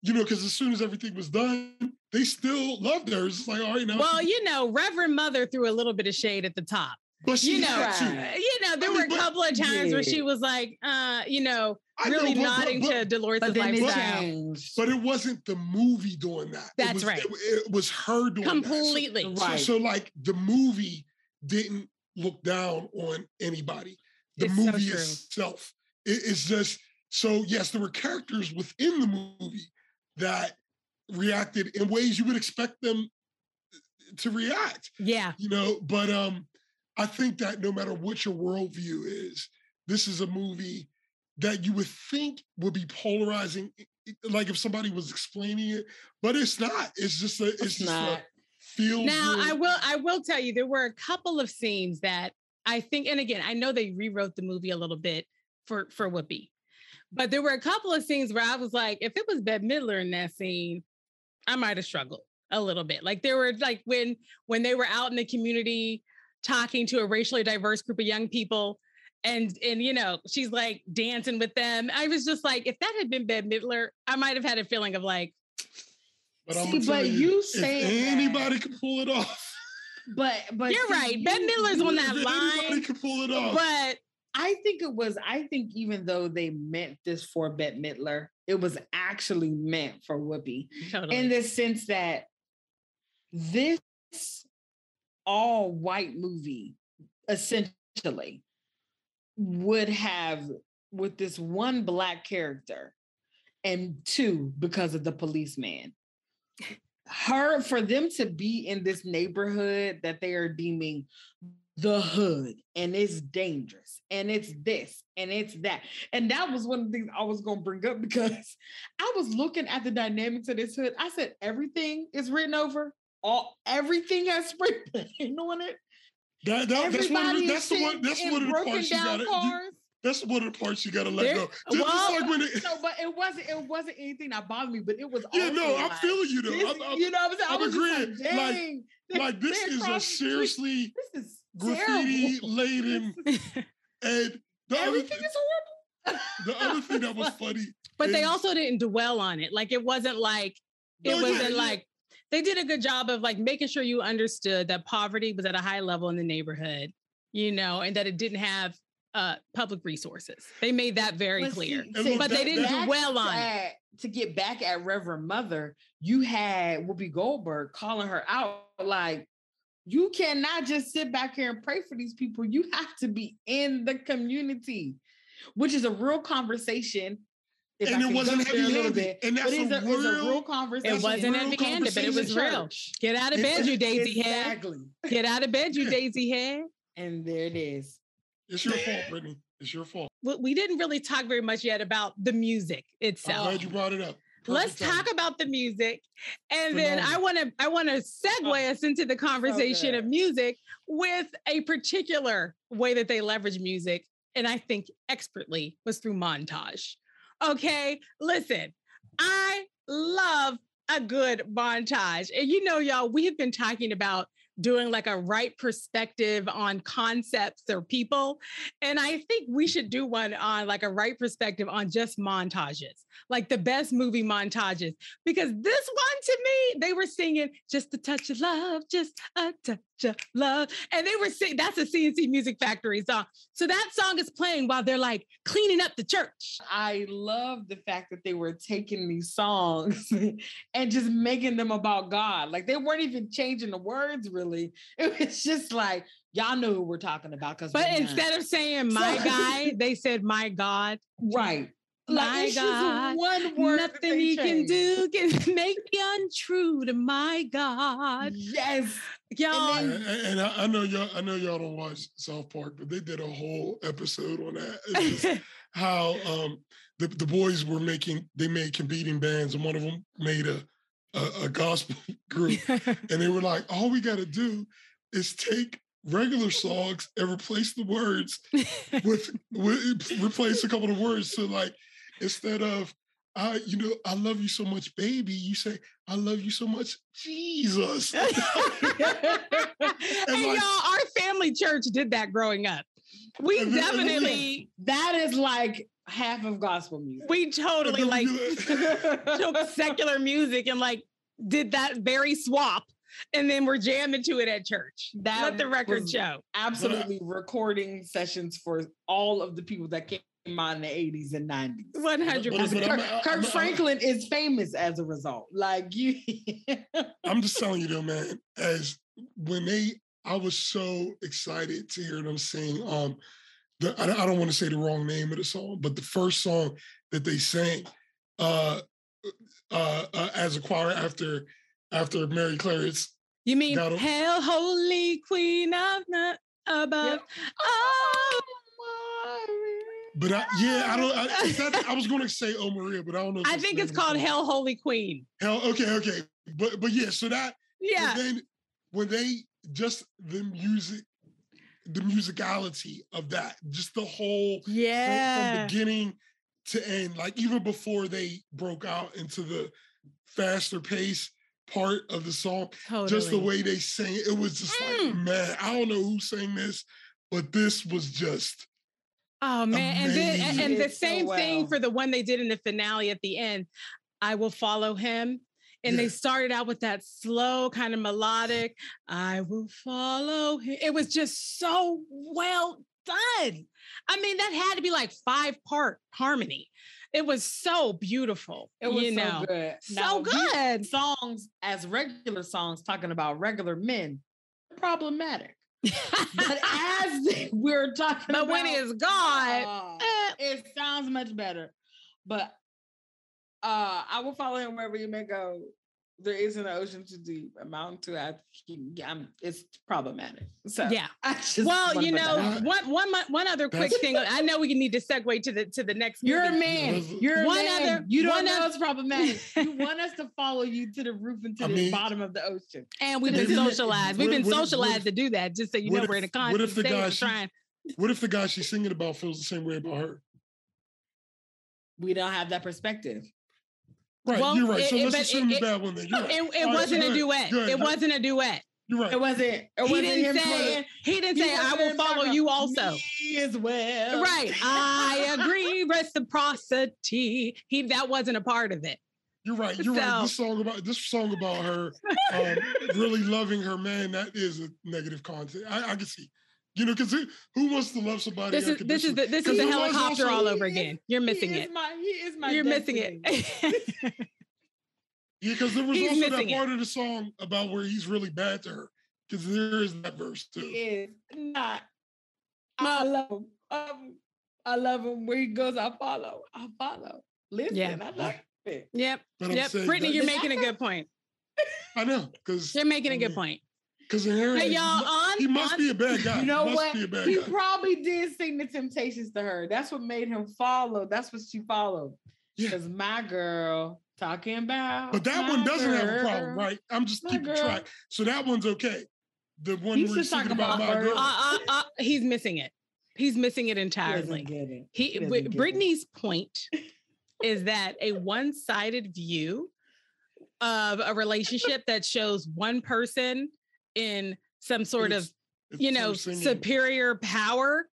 you know, because as soon as everything was done, they still loved her. It's like, all right, now. Well, you know, Reverend Mother threw a little bit of shade at the top. But she you know, had to. You know, there I were mean, a couple but, of times yeah. where she was like, uh, you know, I really know, but, nodding but, but, to Dolores' lifestyle. But, but it wasn't the movie doing that. That's it was, right. It, it was her doing Completely. that. Completely. So, right. so, so, like, the movie didn't look down on anybody. The it's movie so itself. It's just, so yes, there were characters within the movie that reacted in ways you would expect them to react. Yeah. You know, but um, I think that no matter what your worldview is, this is a movie that you would think would be polarizing, like if somebody was explaining it, but it's not. It's just a, it's, it's just not. a feel Now, good. I will, I will tell you, there were a couple of scenes that I think, and again, I know they rewrote the movie a little bit, For, for Whoopi. But there were a couple of scenes where I was like, if it was Bette Midler in that scene, I might have struggled a little bit. Like there were like when when they were out in the community talking to a racially diverse group of young people and and you know, she's like dancing with them. I was just like, if that had been Bette Midler, I might have had a feeling of like, but, see, but you, you say anybody that. Can pull it off. But but you're see, right, you, Bette Midler's you, on that line. Anybody can pull it off. But I think it was, I think even though they meant this for Bette Midler, it was actually meant for Whoopi. Totally. In the sense that this all-white movie, essentially, would have, with this one black character, and two, because of the policeman, her, for them to be in this neighborhood that they are deeming the hood, and it's dangerous, and it's this, and it's that. And that was one of the things I was going to bring up, because I was looking at the dynamics of this hood. I said, everything is written over. All Everything has spray paint on it. That, that, that's one of the, that's the one, that's one of the parts you got to That's one of the parts you got to let go. Just, well, just like when it, no, but it wasn't, it wasn't anything that bothered me, but it was Yeah, no, I'm like, feeling you, though. This, I'm, I'm, you know what I'm saying? I'm agreeing. Like, dang, like, like this is a seriously... This is graffiti laden, and the everything other, is horrible. The other thing that was funny, but is, they also didn't dwell on it. Like it wasn't like it no, wasn't yeah, like yeah. They did a good job of like making sure you understood that poverty was at a high level in the neighborhood, you know, and that it didn't have uh, public resources. They made that very Let's clear, see, see, but that, they didn't that, dwell on at, it. To get back at Reverend Mother, you had Whoopi Goldberg calling her out like, you cannot just sit back here and pray for these people. You have to be in the community, which is a real conversation. If and I it wasn't heavy-handed. And that's a, a real, a real conversation. It wasn't heavy-handed, but it was real. Get out of bed, you daisy head. Exactly. Get out of bed, you daisy head. And there it is. It's your fault, Brittany. It's your fault. Well, we didn't really talk very much yet about the music itself. I'm glad you brought it up. Let's talk about the music. And then I want to I want to segue us into the conversation of music with a particular way that they leverage music, and I think expertly, was through montage. Okay, listen, I love a good montage. And you know, y'all, we have been talking about doing like a Wright perspective on concepts or people. And I think we should do one on like a Wright perspective on just montages, like the best movie montages, because this one to me, they were singing just a touch of love, just a touch of love. And they were singing, that's a C and C Music Factory song. So that song is playing while they're like cleaning up the church. I love the fact that they were taking these songs and just making them about God. Like they weren't even changing the words really. It was just like, y'all know who we're talking about. Cause but instead not. of saying my guy, they said my God. Right. My like, God. One word nothing he changed. Can do can make me untrue to my God. Yes. Y'all. And, and, and I, I know y'all, I know y'all don't watch South Park, but they did a whole episode on that. It's just how um the, the boys were making, they made competing bands, and one of them made a A, a gospel group, and they were like, all we got to do is take regular songs and replace the words with, with replace a couple of words. So like, instead of I you know I love you so much, baby, you say I love you so much, Jesus. And, and like, y'all, our family church did that growing up. We definitely that is like half of gospel music. We totally like took secular music and like did that very swap, and then we're jamming to it at church. That Let the record show. Absolutely, recording sessions for all of the people that came on in the eighties and nineties. one hundred percent. Kirk Franklin is famous as a result. Like you, I'm just telling you though, man. As when they, I was so excited to hear them sing. Um. The, I don't want to say the wrong name of the song, but the first song that they sang uh, uh, uh, as a choir after after Mary Claret's. You mean Hail, Holy Queen of the Above? Yep. Oh, but I, yeah, I don't. I, that, I was going to say Oh Maria, but I don't know. I think it's called Hail, Holy Queen. Hell, okay, okay, but but yeah, so that yeah, when they, when they just the music. The musicality of that, just the whole yeah. from, from beginning to end, like even before they broke out into the faster pace part of the song, totally. Just the way they sang it, it was just mm. like, man, I don't know who sang this, but this was just oh man, amazing. and then and, and the same so well. thing for the one they did in the finale at the end, I Will Follow Him. And yeah. they started out with that slow kind of melodic, I will follow him. It was just so well done. I mean, that had to be like five part harmony. It was so beautiful. It was you know? so good. So now, good. Songs as regular songs talking about regular men, problematic. But as we're talking but about. But when it's God, uh, it sounds much better. But Uh, I will follow him wherever you may go. There isn't an ocean too deep, a mountain too high. It's problematic. So yeah. Well, you know, one, one, one other quick thing. I know we need to segue to the to the next. You're movie. a man. You're one a man. Other, you don't know it's problematic. You want us to follow you to the roof and to I the mean, bottom of the ocean. And we've been socialized. We've been what, socialized what, to do that. Just so you know, if, we're in a constant. What if the guy? She, what if the guy she's singing about feels the same way about her? We don't have that perspective. Right, well, you're right. So it, let's it, assume the bad one then. Right. It, it wasn't right, a duet. Right. It wasn't a duet. You're right. It wasn't. It he, wasn't didn't say, he didn't he say, I will follow you also. Me as well. Right. I agree. Reciprocity. He, that wasn't a part of it. You're right. You're so. right. This song about this song about her um, really loving her man, that is a negative content. I, I can see. You know, because who wants to love somebody? This is this is the, this is a helicopter also, all over again. You're missing he it. Is my, he is my. You're destiny. missing it. Yeah, because there was he's also that part it. of the song about where he's really bad to her. Because there is that verse too. He is not. I love him. Um, I love him. Where he goes, I follow. I follow. Listen, yeah. I love it. Yep. But yep. Brittany, that, you're making a good point. I know, because you're making I mean, a good point. Because hey, y'all, on, he must on, be a bad guy. You know he what? He guy. probably did sing the Temptations to her. That's what made him follow. That's what she followed. Because yeah. my girl Talking about. But that one doesn't girl. have a problem, right? I'm just my keeping girl. track. So that one's okay. The one he's we're just talking about, about my girl. Uh, uh, uh, he's missing it. He's missing it entirely. He, it. he, he w- Brittany's it. point is that a one-sided view of a relationship that shows one person in some sort it's, of, it's you know, superior power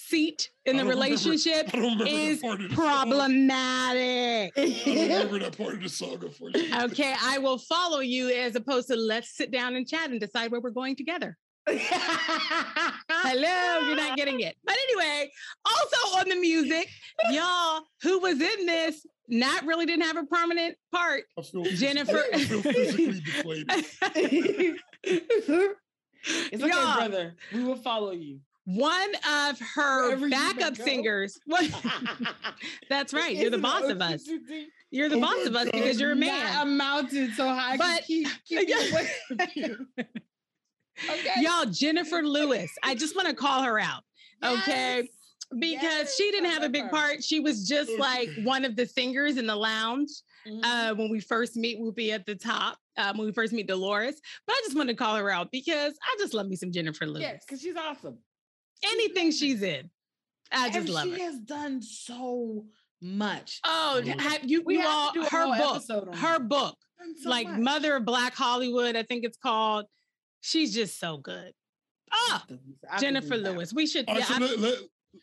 seat in the relationship remember, is problematic. I don't remember that part of the song, unfortunately. Okay, I will follow you as opposed to let's sit down and chat and decide where we're going together. Hello, you're not getting it. But anyway, also on the music, y'all, who was in this, not really didn't have a prominent part. I feel Jennifer. I feel physically deflated. It's okay, y'all, brother. We will follow you. One of her Wherever backup singers. That's right. You're the boss of us. You're the oh boss of us God. because you're a man. That amounted so high. But keep, keep away from you. Okay. Y'all, Jennifer Lewis. I just want to call her out. Okay. Yes. Because yes. she didn't have a big part. She was just like one of the singers in the lounge mm-hmm. uh, when we first meet Whoopi at the top. Um, when we first meet Dolores. But I just want to call her out because I just love me some Jennifer Lewis. Yes, because she's awesome. Anything she's in, I just and love she her. She has done so much. Oh, have you, you all, have her, book, her book, her book, so like much. Mother of Black Hollywood, I think it's called. She's just so good. Ah, oh, Jennifer Lewis. That. We should. Right, yeah, so I, let,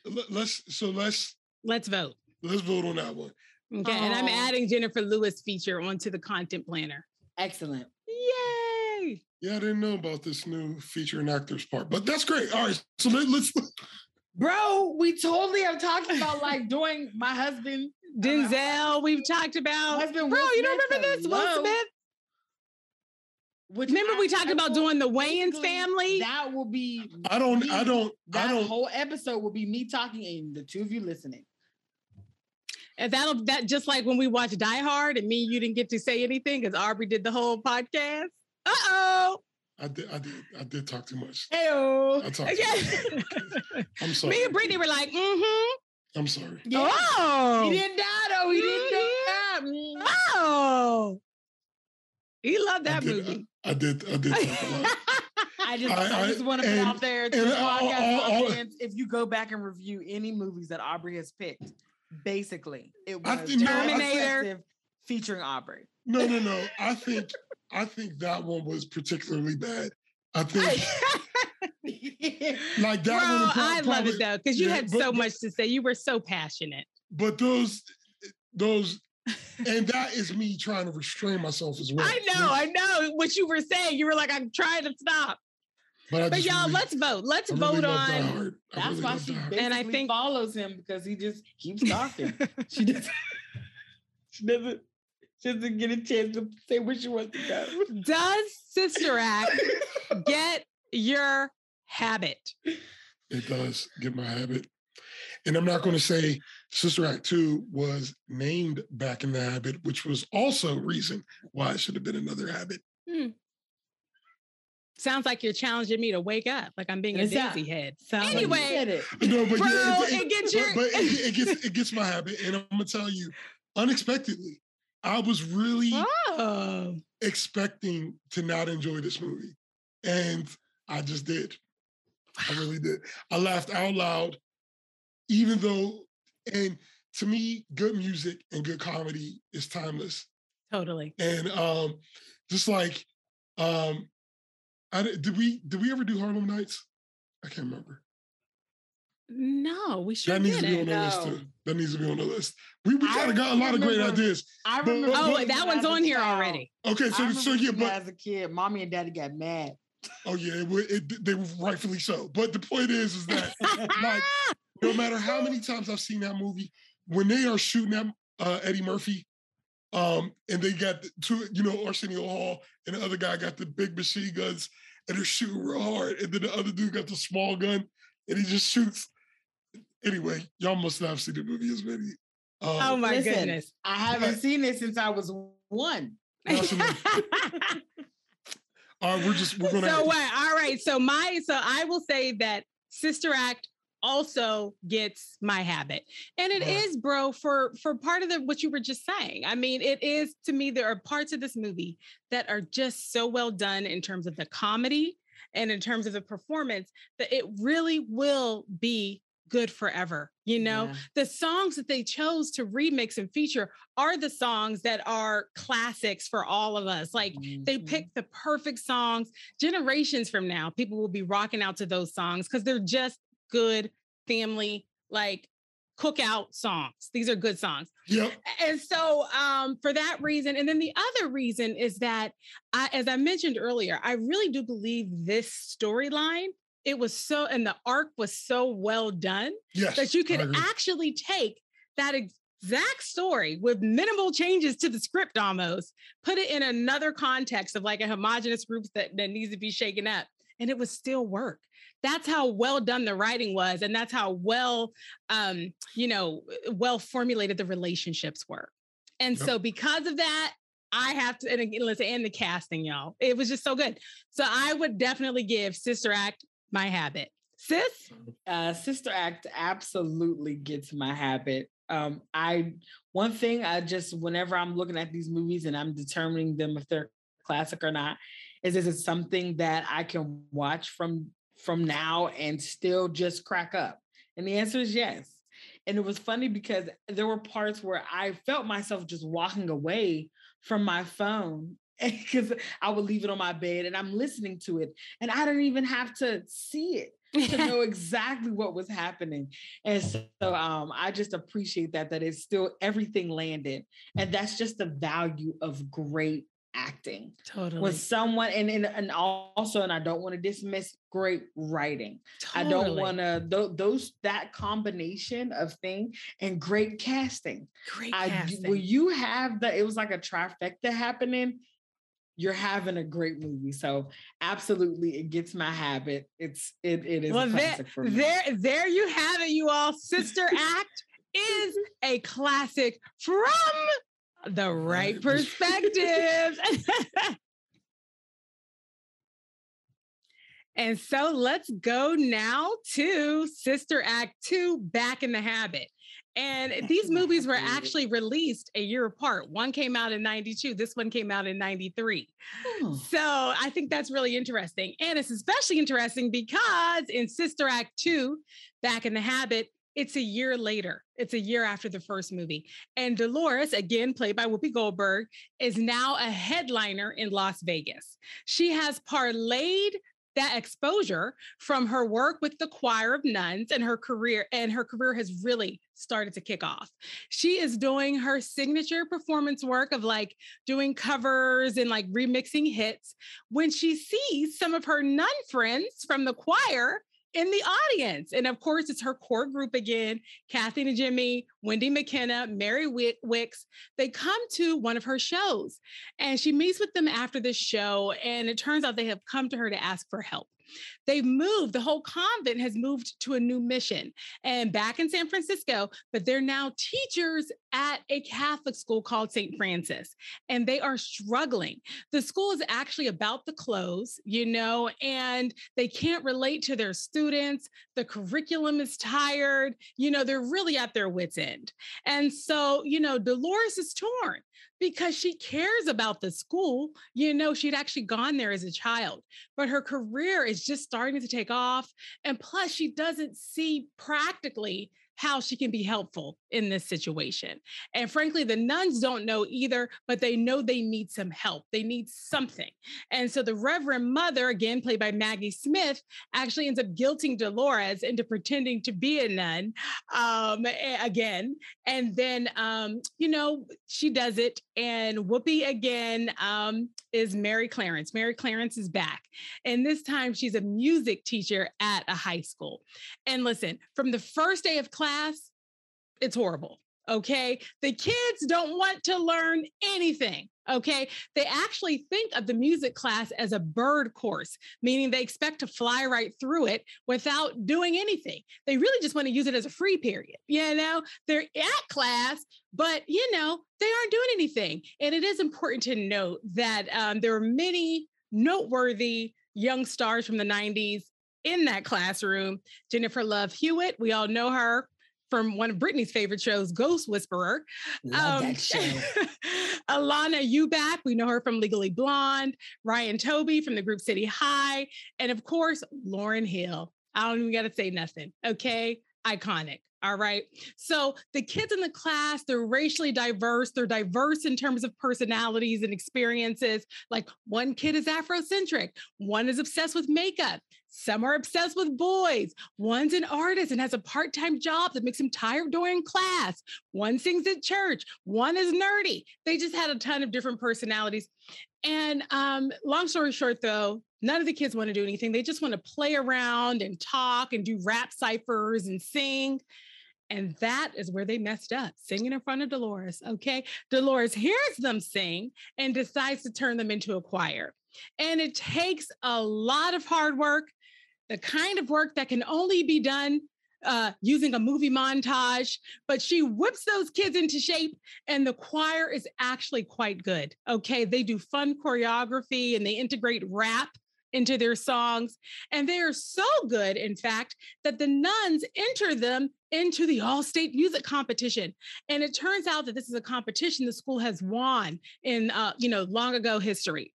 let, let's. So let's. Let's vote. Let's vote on that one. Okay, um, and I'm adding Jennifer Lewis feature onto the content planner. Excellent. Yay. Yeah, I didn't know about this new feature and actors part, but that's great. All right, so let, let's. Bro, we totally have talked about like doing my husband Denzel. We've talked about husband. Bro, you don't remember this? Will Smith. Which remember I, we talked I about will, doing the Wayans family. That will be. I don't. Me. I don't. That I don't. Whole episode will be me talking and the two of you listening. And that'll that just like when we watched Die Hard and me, you didn't get to say anything because Aubrey did the whole podcast. Uh-oh. I did, I did, I did talk too much. Hey-oh. I talked too much. I'm sorry. Me and Brittany were like, mm-hmm. I'm sorry. Yeah. Oh. He didn't die, though. He mm-hmm. didn't die. Oh. He loved that I did, movie. I, I did, I did talk a lot. I just, I, I, I just want to put out there to the podcast audience, if you go back and review any movies that Aubrey has picked, basically, it was think, Terminator no, think, featuring Aubrey. No, no, no. I think... I think that one was particularly bad. I think, like that Bro, one. Pro- I love it though, because you yeah, had but, so but, much to say. You were so passionate. But those, those, and that is me trying to restrain myself as well. I know, I know what you were saying. You were like, I'm trying to stop. But, but y'all, really, let's vote. Let's I vote really on. That's really why she basically and I think follows him because he just keeps talking. she doesn't. She doesn't. Just to get a chance to say where she wants to go. Does Sister Act get your habit? It does get my habit. And I'm not going to say Sister Act two was named Back in the Habit, which was also a reason why it should have been another habit. Hmm. Sounds like you're challenging me to wake up, like I'm being it's a daisy head. Sounds anyway, like it. No, but Bro, yeah, it, it, it gets your. But it, it gets it gets my habit, and I'm going to tell you unexpectedly. I was really oh. expecting to not enjoy this movie. And I just did. I really did. I laughed out loud, even though, and to me, good music and good comedy is timeless. Totally. And um, just like, um, I, did we did we ever do Harlem Nights? I can't remember. No, we should. That needs to be on the list too. That needs to be on the list. We we kind of got a lot of great ideas. I remember. Oh, that one's on here already. Okay, so so yeah, but as a kid, mommy and daddy got mad. Oh yeah, it, it, they were rightfully so. But the point is, is that like no matter how many times I've seen that movie, when they are shooting at uh, Eddie Murphy, um, and they got the two, you know, Arsenio Hall and the other guy got the big machine guns, and they're shooting real hard, and then the other dude got the small gun, and he just shoots. Anyway, y'all must not have seen the movie as many. Um, oh my listen, goodness. I haven't I, seen it since I was one. All right, we're just, we're going to. So what? All right. So my, so I will say that Sister Act also gets My Habit. And it yeah. is, bro, for, for part of the, what you were just saying. I mean, it is, to me, there are parts of this movie that are just so well done in terms of the comedy and in terms of the performance that it really will be good forever. You know, yeah. the songs that they chose to remix and feature are the songs that are classics for all of us. Like mm-hmm. they picked the perfect songs. Generations from now, people will be rocking out to those songs because they're just good family, like cookout songs. These are good songs. Yep. And so um, for that reason, and then the other reason is that, I, as I mentioned earlier, I really do believe this storyline, it was so, and the arc was so well done yes, that you could actually take that exact story with minimal changes to the script almost, put it in another context of like a homogenous group that, that needs to be shaken up, and it would still work. That's how well done the writing was, and that's how well, um, you know, well formulated the relationships were. And yep. so because of that, I have to, and again, listen, and the casting, y'all, it was just so good. So I would definitely give Sister Act My Habit. Sis? Uh, Sister Act absolutely gets My Habit. Um, I one thing I just, whenever I'm looking at these movies and I'm determining them if they're classic or not, is is it something that I can watch from from now and still just crack up? And the answer is yes. And it was funny because there were parts where I felt myself just walking away from my phone because I would leave it on my bed and I'm listening to it and I didn't even have to see it to know exactly what was happening. And so um, I just appreciate that, that it's still everything landed. And that's just the value of great acting. Totally. When someone, and, and, and also, and I don't want to dismiss great writing. Totally. I don't want to, th- those, that combination of thing and great casting. Great I, casting. When you have the, it was like a trifecta happening, you're having a great movie. So absolutely, it gets My Habit. It's it it is well, a classic there, for me. There, there you have it, you all. Sister Act is a classic from the right perspective. And so let's go now to Sister Act two, Back in the Habit. And these movies were actually released a year apart. One came out in ninety-two. This one came out in ninety-three. Oh. So I think that's really interesting. And it's especially interesting because in Sister Act two, Back in the Habit, it's a year later. It's a year after the first movie. And Dolores, again, played by Whoopi Goldberg, is now a headliner in Las Vegas. She has parlayed that exposure from her work with the choir of nuns and her career, and her career has really started to kick off. She is doing her signature performance work of like doing covers and like remixing hits when she sees some of her nun friends from the choir in the audience. And of course, it's her core group again, Kathy Najimy, Wendy McKenna, Mary Wicks. They come to one of her shows and she meets with them after this show. And it turns out they have come to her to ask for help. They've moved, the whole convent has moved to a new mission and back in San Francisco, but they're now teachers at a Catholic school called Saint Francis, and they are struggling. The school is actually about to close, you know, and they can't relate to their students. The curriculum is tired. You know, they're really at their wits' end. And so, you know, Dolores is torn because she cares about the school. You know, she'd actually gone there as a child, but her career is just starting to take off. And plus she doesn't see practically how she can be helpful in this situation. And frankly, the nuns don't know either, but they know they need some help. They need something. And so the Reverend Mother, again, played by Maggie Smith, actually ends up guilting Dolores into pretending to be a nun um, again. And then, um, you know, she does it. And Whoopi again um, is Mary Clarence. Mary Clarence is back. And this time she's a music teacher at a high school. And listen, from the first day of class, Class, it's horrible. Okay. The kids don't want to learn anything. Okay. They actually think of the music class as a bird course, meaning they expect to fly right through it without doing anything. They really just want to use it as a free period. You know, they're at class, but you know, they aren't doing anything. And it is important to note that um, there are many noteworthy young stars from the nineties in that classroom, Jennifer Love Hewitt. We all know her from one of Brittany's favorite shows, Ghost Whisperer. Love um, that show. Alana Ubach, we know her from Legally Blonde. Ryan Toby from the group City High. And of course, Lauryn Hill. I don't even got to say nothing. Okay. Iconic. All right. So the kids in the class, they're racially diverse. They're diverse in terms of personalities and experiences. Like one kid is Afrocentric. One is obsessed with makeup. Some are obsessed with boys. One's an artist and has a part-time job that makes him tired during class. One sings at church. One is nerdy. They just had a ton of different personalities. And um, long story short, though, none of the kids want to do anything. They just want to play around and talk and do rap ciphers and sing. And that is where they messed up, singing in front of Dolores, okay? Dolores hears them sing and decides to turn them into a choir. And it takes a lot of hard work, the kind of work that can only be done uh, using a movie montage, but she whips those kids into shape and the choir is actually quite good, okay? They do fun choreography and they integrate rap into their songs. And they are so good, in fact, that the nuns enter them into the all-state music competition. And it turns out that this is a competition the school has won in, uh, you know, long ago history.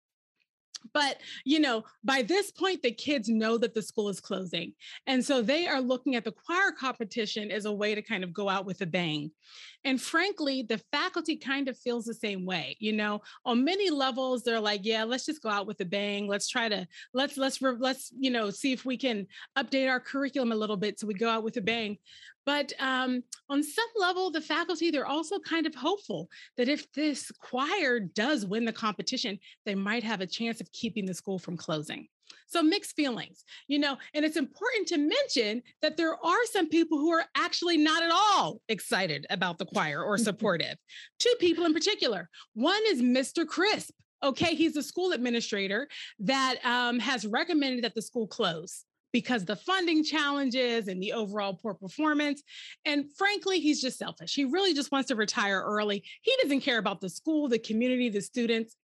But, you know, by this point, the kids know that the school is closing. And so they are looking at the choir competition as a way to kind of go out with a bang. And frankly, the faculty kind of feels the same way. You know, on many levels, they're like, yeah, let's just go out with a bang. Let's try to, let's, let's, let's, you know, see if we can update our curriculum a little bit so we go out with a bang. But um, on some level, the faculty, they're also kind of hopeful that if this choir does win the competition, they might have a chance of keeping the school from closing. So mixed feelings, you know, and it's important to mention that there are some people who are actually not at all excited about the choir or supportive. Two people in particular. One is Mister Crisp. Okay, he's a school administrator that um, has recommended that the school close because the funding challenges and the overall poor performance. And frankly, he's just selfish. He really just wants to retire early. He doesn't care about the school, the community, the students.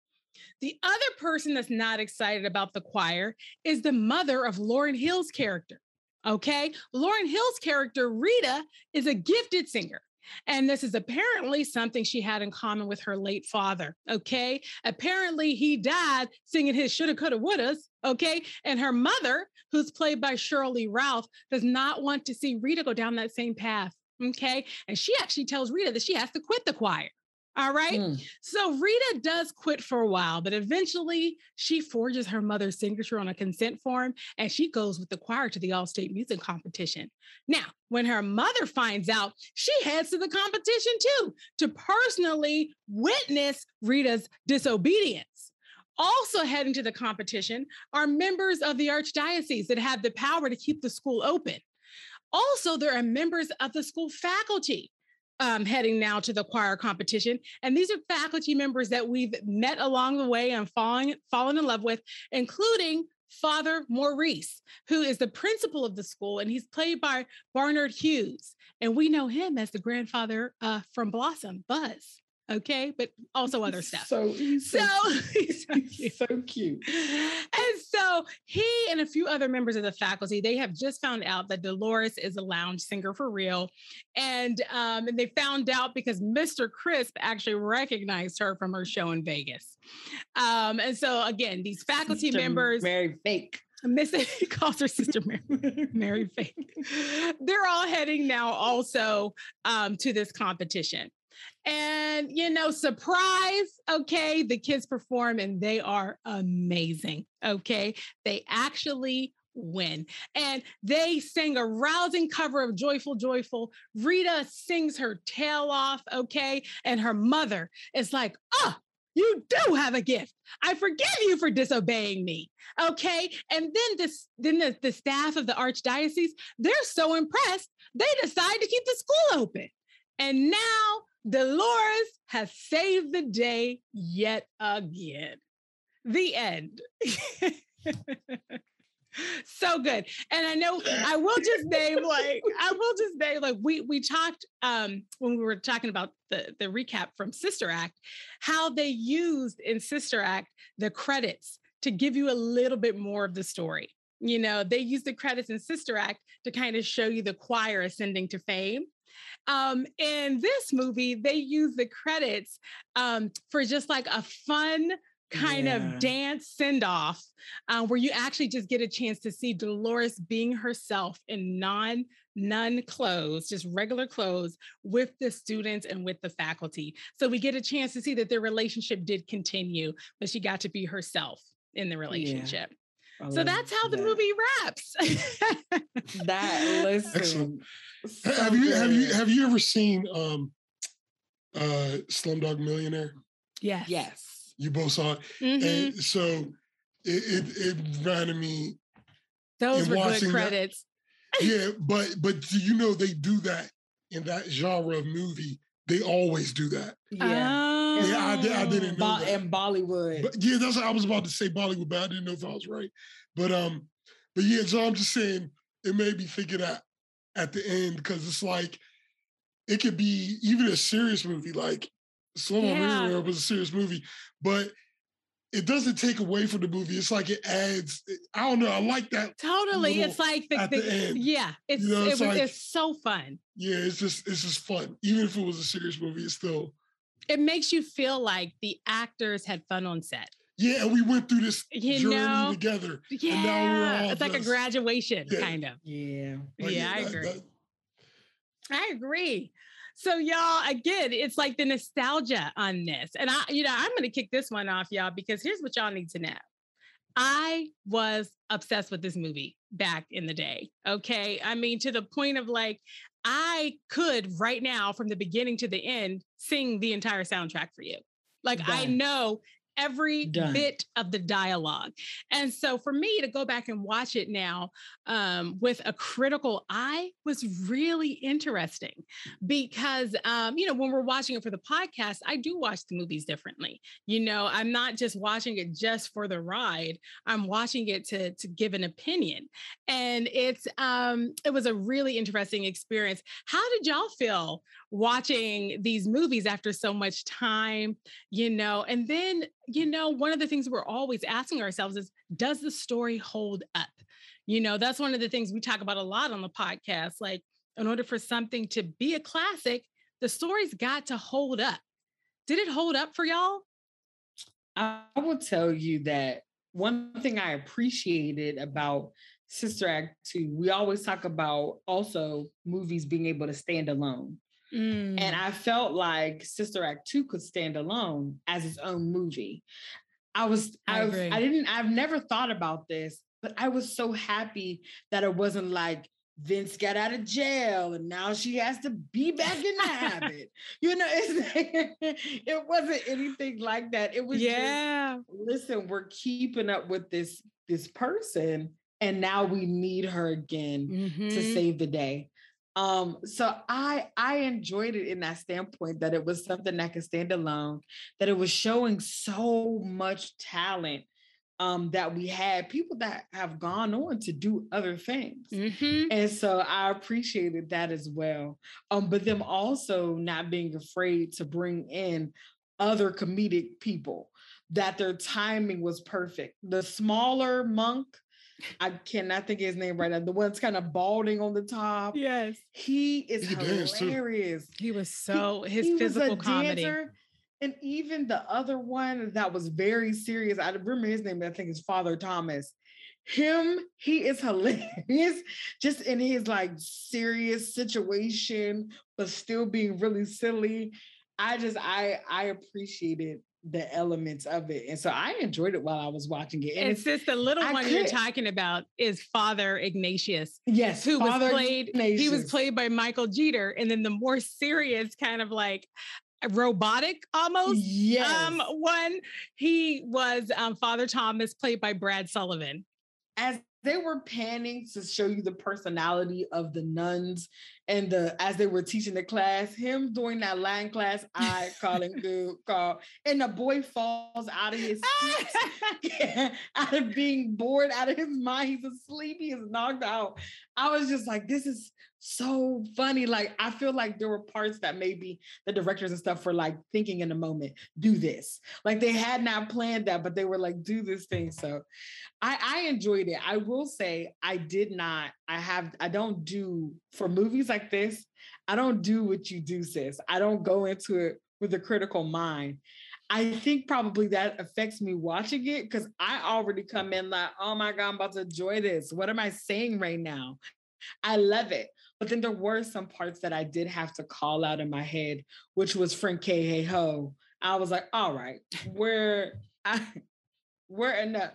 The other person that's not excited about the choir is the mother of Lauryn Hill's character, okay? Lauryn Hill's character, Rita, is a gifted singer. And this is apparently something she had in common with her late father, okay? Apparently he died singing his shoulda, coulda, wouldas, okay? And her mother, who's played by Cheryl Lee Ralph, does not want to see Rita go down that same path, okay? And she actually tells Rita that she has to quit the choir. All right. Mm. So Rita does quit for a while, but eventually she forges her mother's signature on a consent form and she goes with the choir to the all-state music competition. Now, when her mother finds out, she heads to the competition too, to personally witness Rita's disobedience. Also heading to the competition are members of the archdiocese that have the power to keep the school open. Also, there are members of the school faculty Um, heading now to the choir competition. And these are faculty members that we've met along the way and falling, fallen in love with, including Father Maurice, who is the principal of the school, and he's played by Barnard Hughes. And we know him as the grandfather uh, from Blossom, Buzz. Okay, but also other stuff. So, he's so, so, he's so, cute. so cute. And so he and a few other members of the faculty, they have just found out that Dolores is a lounge singer for real. And, um, and they found out because Mister Crisp actually recognized her from her show in Vegas. Um, and so again, these faculty Sister members- Mary Fake. He calls her Sister Mary, Mary Fake. They're all heading now also um, to this competition. And, you know, surprise, okay, the kids perform and they are amazing, okay? They actually win. And they sing a rousing cover of Joyful, Joyful. Rita sings her tail off, okay? And her mother is like, oh, you do have a gift. I forgive you for disobeying me, okay? And then, this, then the, the staff of the archdiocese, they're so impressed, they decide to keep the school open. And now Dolores has saved the day yet again. The end. So good. And I know I will just name like, I will just name like we we talked um, when we were talking about the, the recap from Sister Act, how they used in Sister Act the credits to give you a little bit more of the story. you know, they used the credits in Sister Act to kind of show you the choir ascending to fame. Um, in this movie, they use the credits um, for just like a fun kind yeah. of dance send-off uh, where you actually just get a chance to see Dolores being herself in non nun clothes, just regular clothes with the students and with the faculty. So we get a chance to see that their relationship did continue, but she got to be herself in the relationship. Yeah, so that's how that. the movie wraps. that listen. Excellent. So have you have you have you ever seen um uh Slumdog Millionaire? Yes. Yes. You both saw it. Mm-hmm. And so it, it it reminded me those were good credits. That, yeah, but but you know they do that in that genre of movie. They always do that. Yeah. Um, Yeah, I, did, I didn't know. Bo- that. And Bollywood. But yeah, that's what I was about to say, Bollywood, but I didn't know if I was right. But um, but yeah, so I'm just saying it made me think of that at the end because it's like it could be even a serious movie, like Slow Mo Millionaire was a serious movie, but it doesn't take away from the movie. It's like it adds. I don't know. I like that. Totally, it's like the, the, the end. Yeah, it's you know, it's, it was, like, it's so fun. Yeah, it's just it's just fun. Even if it was a serious movie, it's still. It makes you feel like the actors had fun on set. Yeah, and we went through this you journey know? together. Yeah, and now we're it's like us. a graduation, yeah. kind of. Yeah, like, yeah, I that, agree. That. I agree. So, y'all, again, it's like the nostalgia on this. And, I, you know, I'm going to kick this one off, y'all, because here's what y'all need to know. I was obsessed with this movie back in the day, okay? I mean, to the point of, like, I could right now from the beginning to the end sing the entire soundtrack for you. Like Done. I know every Done. bit of the dialogue. And so for me to go back and watch it now um, with a critical eye was really interesting because, um, you know, when we're watching it for the podcast, I do watch the movies differently. You know, I'm not just watching it just for the ride. I'm watching it to, to give an opinion. And it's, um, it was a really interesting experience. How did y'all feel watching these movies after so much time, you know? And then, you know, one of the things we're always asking ourselves is, does the story hold up? You know, that's one of the things we talk about a lot on the podcast. Like, in order for something to be a classic, the story's got to hold up. Did it hold up for y'all? I will tell you that one thing I appreciated about Sister Act two, we always talk about also movies being able to stand alone. Mm. And I felt like Sister Act two could stand alone as its own movie. I was, I, I, was, I didn't, I've never thought about this, but I was so happy that it wasn't like Vince got out of jail and now she has to be back in the habit. You know, it's, it wasn't anything like that. It was, yeah. Just, listen, we're keeping up with this, this person, and now we need her again mm-hmm. to save the day. Um, so I, I enjoyed it in that standpoint that it was something that could stand alone, that it was showing so much talent, um, that we had people that have gone on to do other things. Mm-hmm. And so I appreciated that as well. Um, but them also not being afraid to bring in other comedic people, that their timing was perfect. The smaller monk, I cannot think of his name right now. The one's kind of balding on the top. Yes. He is he hilarious. He was so, he, his he physical comedy. Dancer. And even the other one that was very serious, I remember his name, I think it's Father Thomas. Him, he is hilarious. Just in his like serious situation, but still being really silly. I just, I, I appreciate it. The elements of it. And so I enjoyed it while I was watching it. And, and since the little I one could. you're talking about is Father Ignatius. Yes. Who Father was played, Ignatius. He was played by Michael Jeter. And then the more serious kind of like robotic almost yes. um, one, he was um, Father Thomas played by Brad Sullivan. As they were panning to show you the personality of the nuns and the, as they were teaching the class, him doing that line class, I calling good call. And the boy falls out of his seat, out of being bored, out of his mind. He's asleep. He is knocked out. I was just like, this is so funny. Like, I feel like there were parts that maybe the directors and stuff were like thinking in the moment, do this. Like, they had not planned that, but they were like, do this thing. So I, I enjoyed it. I will say I did not, I have, I don't do, for movies like this, I don't do what you do, sis. I don't go into it with a critical mind. I think probably that affects me watching it, because I already come in like, oh my God, I'm about to enjoy this. What am I saying right now? I love it. But then there were some parts that I did have to call out in my head, which was Frank K. Hey Ho. I was like, all right, we're, I, we're enough.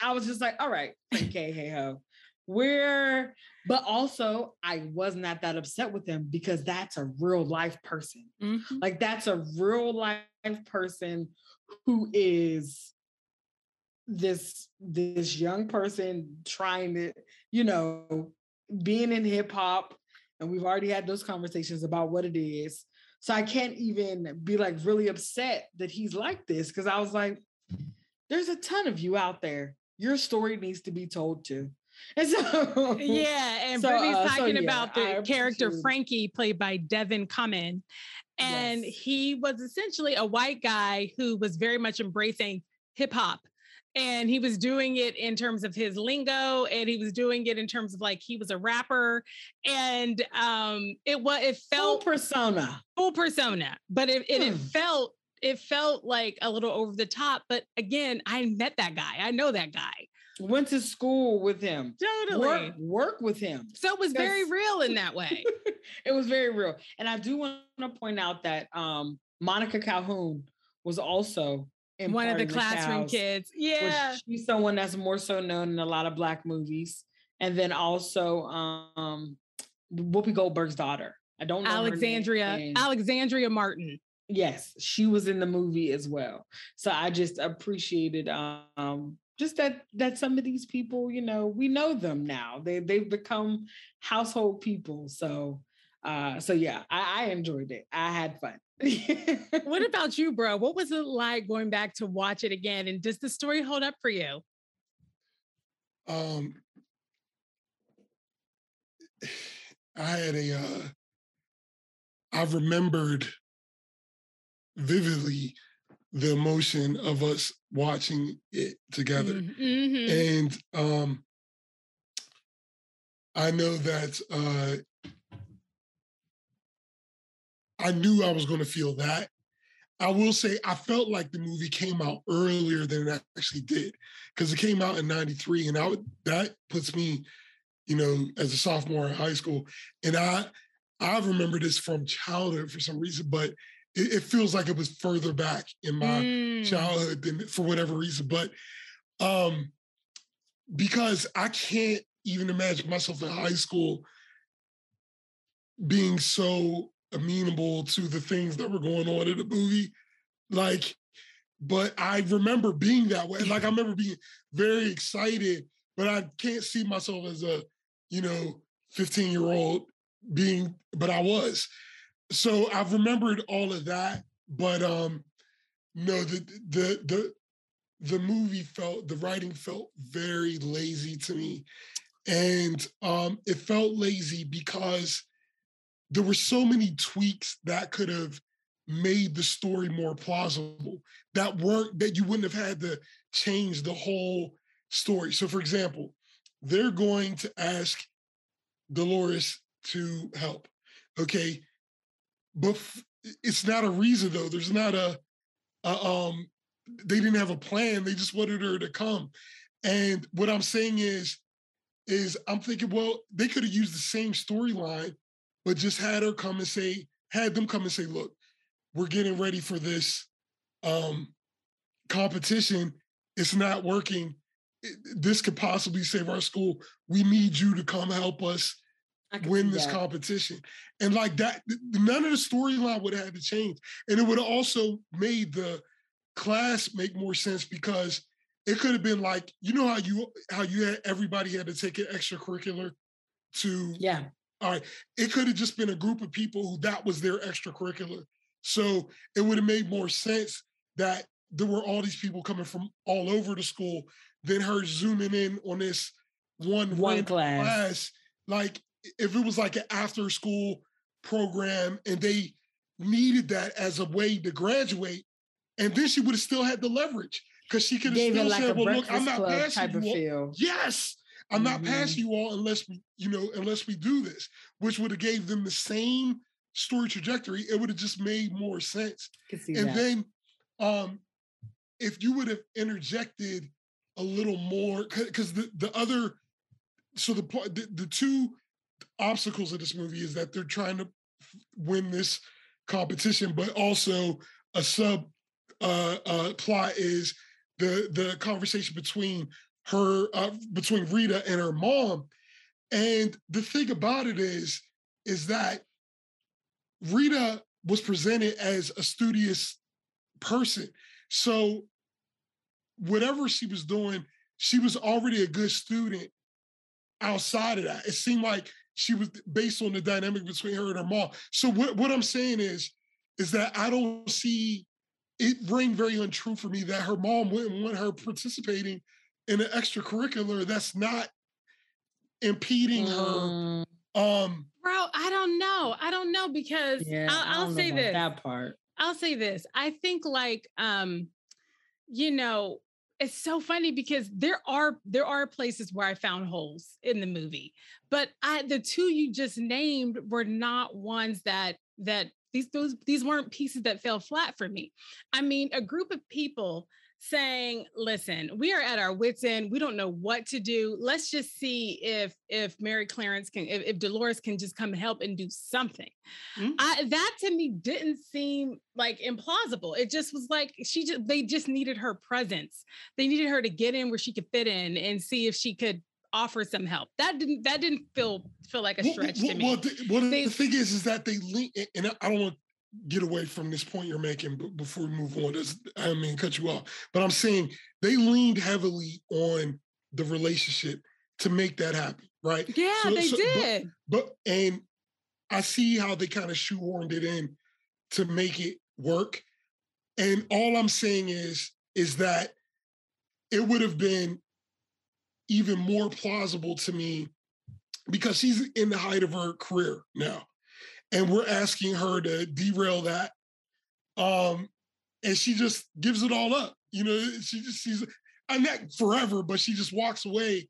I was just like, all right, Frank K. Hey Ho. We're, but also I was not that upset with him, because that's a real life person. Mm-hmm. Like, that's a real life person who is this, this young person trying to, you know, being in hip hop. And we've already had those conversations about what it is. So I can't even be like really upset that he's like this. Cause I was like, there's a ton of you out there. Your story needs to be told too. And so, yeah, and so, Brittany's uh, talking so, yeah, about the character Frankie, played by Devin Cummin, and yes. he was essentially a white guy who was very much embracing hip hop, and he was doing it in terms of his lingo, and he was doing it in terms of like he was a rapper, and um, it was it felt full persona, full persona, but it it, hmm. it felt it felt like a little over the top. But again, I met that guy, I know that guy. Went to school with him. Totally. Work, work with him. So it was very real in that way. It was very real. And I do want to point out that um, Monica Calhoun was also in one of the, the classroom cows, kids. Yeah. She's someone that's more so known in a lot of Black movies. And then also um, Whoopi Goldberg's daughter. I don't know Alexandria, her name. Alexandria Martin. Yes. She was in the movie as well. So I just appreciated um Just that that some of these people, you know, we know them now. They they've become household people. So, uh, so yeah, I, I enjoyed it. I had fun. What about you, bro? What was it like going back to watch it again? And does the story hold up for you? Um, I had a. Uh, I remembered vividly the emotion of us watching it together. Mm-hmm. And um, I know that uh, I knew I was going to feel that. I will say I felt like the movie came out earlier than it actually did, because it came out in ninety-three, and I would, that puts me, you know, as a sophomore in high school. And I, I remember this from childhood for some reason, but it feels like it was further back in my mm. childhood than, for whatever reason. But um, because I can't even imagine myself in high school being so amenable to the things that were going on in the movie. Like, but I remember being that way. Like, I remember being very excited, but I can't see myself as a, you know, fifteen-year-old being, but I was. So I've remembered all of that, but um, no, the the the the movie felt, the writing felt very lazy to me, and um, it felt lazy because there were so many tweaks that could have made the story more plausible that weren't, that you wouldn't have had to change the whole story. So, for example, they're going to ask Dolores to help, okay. But it's not a reason, though. There's not a, a, um, they didn't have a plan. They just wanted her to come. And what I'm saying is, is I'm thinking, well, they could have used the same storyline, but just had her come and say, had them come and say, look, we're getting ready for this um, competition. It's not working. This could possibly save our school. We need you to come help us win this competition. And like that, none of the storyline would have had to change. And it would have also made the class make more sense, because it could have been like, you know how you how you had everybody had to take an extracurricular to, yeah, all right. It could have just been a group of people who that was their extracurricular. So it would have made more sense that there were all these people coming from all over the school than her zooming in on this one, one class. class. Like, if it was like an after school program and they needed that as a way to graduate, and then she would have still had the leverage because she could have still like said, well, look, I'm not past you all. Yes. I'm mm-hmm. not past you all unless we, you know, unless we do this, which would have gave them the same story trajectory. It would have just made more sense. And that. then um, if you would have interjected a little more, because the, the other, so the, the the two obstacles of this movie is that they're trying to win this competition, but also a sub uh, uh, plot is the the conversation between her, uh, between Rita and her mom. And the thing about it is, is that Rita was presented as a studious person. So whatever she was doing, she was already a good student outside of that. It seemed like she was based on the dynamic between her and her mom. So what, what I'm saying is, is that I don't see, it rang very untrue for me that her mom wouldn't want her participating in an extracurricular that's not impeding mm. her. Um, Bro, I don't know. I don't know because yeah, I'll, I'll I don't say know about this. That part. I'll say this. I think like, um, you know, it's so funny because there are there are places where I found holes in the movie, but I, the two you just named were not ones that that these those these weren't pieces that fell flat for me. I mean, a group of people saying, "Listen, we are at our wits' end. We don't know what to do. Let's just see if if Mary Clarence can, if, if Dolores can just come help and do something." Mm-hmm. I, that to me didn't seem like implausible. It just was like she just they just needed her presence. They needed her to get in where she could fit in and see if she could offer some help. That didn't that didn't feel feel like a stretch well, to me. Well, the, well they, the thing is, is that they lean, and I don't want. Get away from this point you're making before we move on. I mean, cut you off. But I'm saying they leaned heavily on the relationship to make that happen, right? Yeah, so, they so, did. But, but and I see how they kind of shoehorned it in to make it work. And all I'm saying is, is that it would have been even more plausible to me because she's in the height of her career now. And we're asking her to derail that. Um, and she just gives it all up. You know, she just, she's, I'm not forever, but she just walks away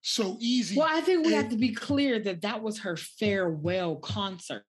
so easy. Well, I think we and, have to be clear that that was her farewell concert.